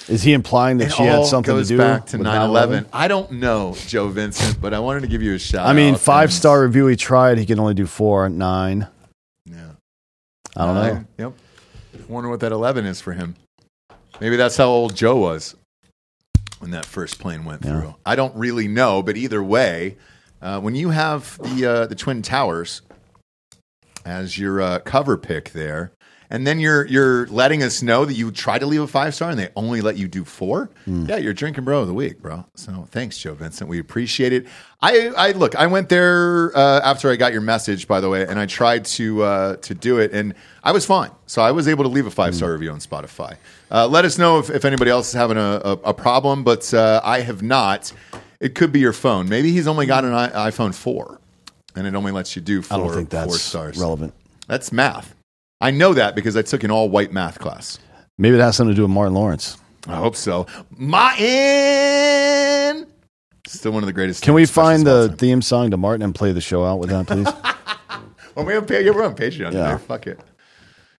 Is he implying that it she had something to do back to nine eleven? I don't know, Joe Vincent, but I wanted to give you a shout out. I mean, five-star review he tried. He can only do four, nine. Yeah. I don't nine. know. Yep. Wonder what that eleven is for him. Maybe that's how old Joe was when that first plane went yeah. through. I don't really know, but either way, uh, when you have the uh, the Twin Towers as your uh, cover pick there, and then you're you're letting us know that you try to leave a five star and they only let you do four. Mm. Yeah, you're drinking bro of the week, bro. So thanks, Joe Vincent. We appreciate it. I, I look, I went there uh, after I got your message, by the way, and I tried to uh, to do it, and I was fine. So I was able to leave a five star mm. review on Spotify. Uh, let us know if, if anybody else is having a, a, a problem, but uh, I have not. It could be your phone. Maybe he's only got an I- iPhone four, and it only lets you do four, I don't think that's four stars. Relevant. That's math. I know that because I took an all-white math class. Maybe it has something to do with Martin Lawrence. I hope so. Martin! Still one of the greatest. Can we find the time. theme song to Martin and play the show out with that, please? Well, we have, we're on Patreon yeah. today. Fuck it.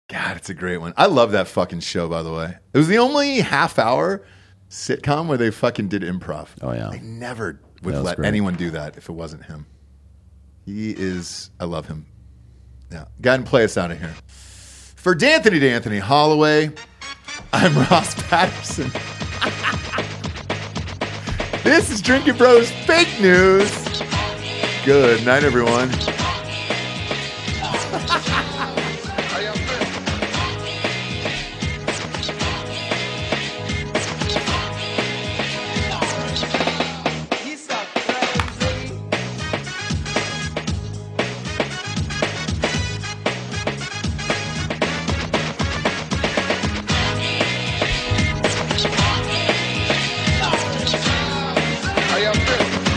God, it's a great one. I love that fucking show, by the way. It was the only half-hour sitcom where they fucking did improv. Oh, yeah. They never would let great. anyone do that if it wasn't him. He is... I love him. Yeah. Go ahead and play us out of here. For D'Anthony D'Anthony Holloway, I'm Ross Patterson. This is Drinking Bros Fake News. Good night, everyone. Are you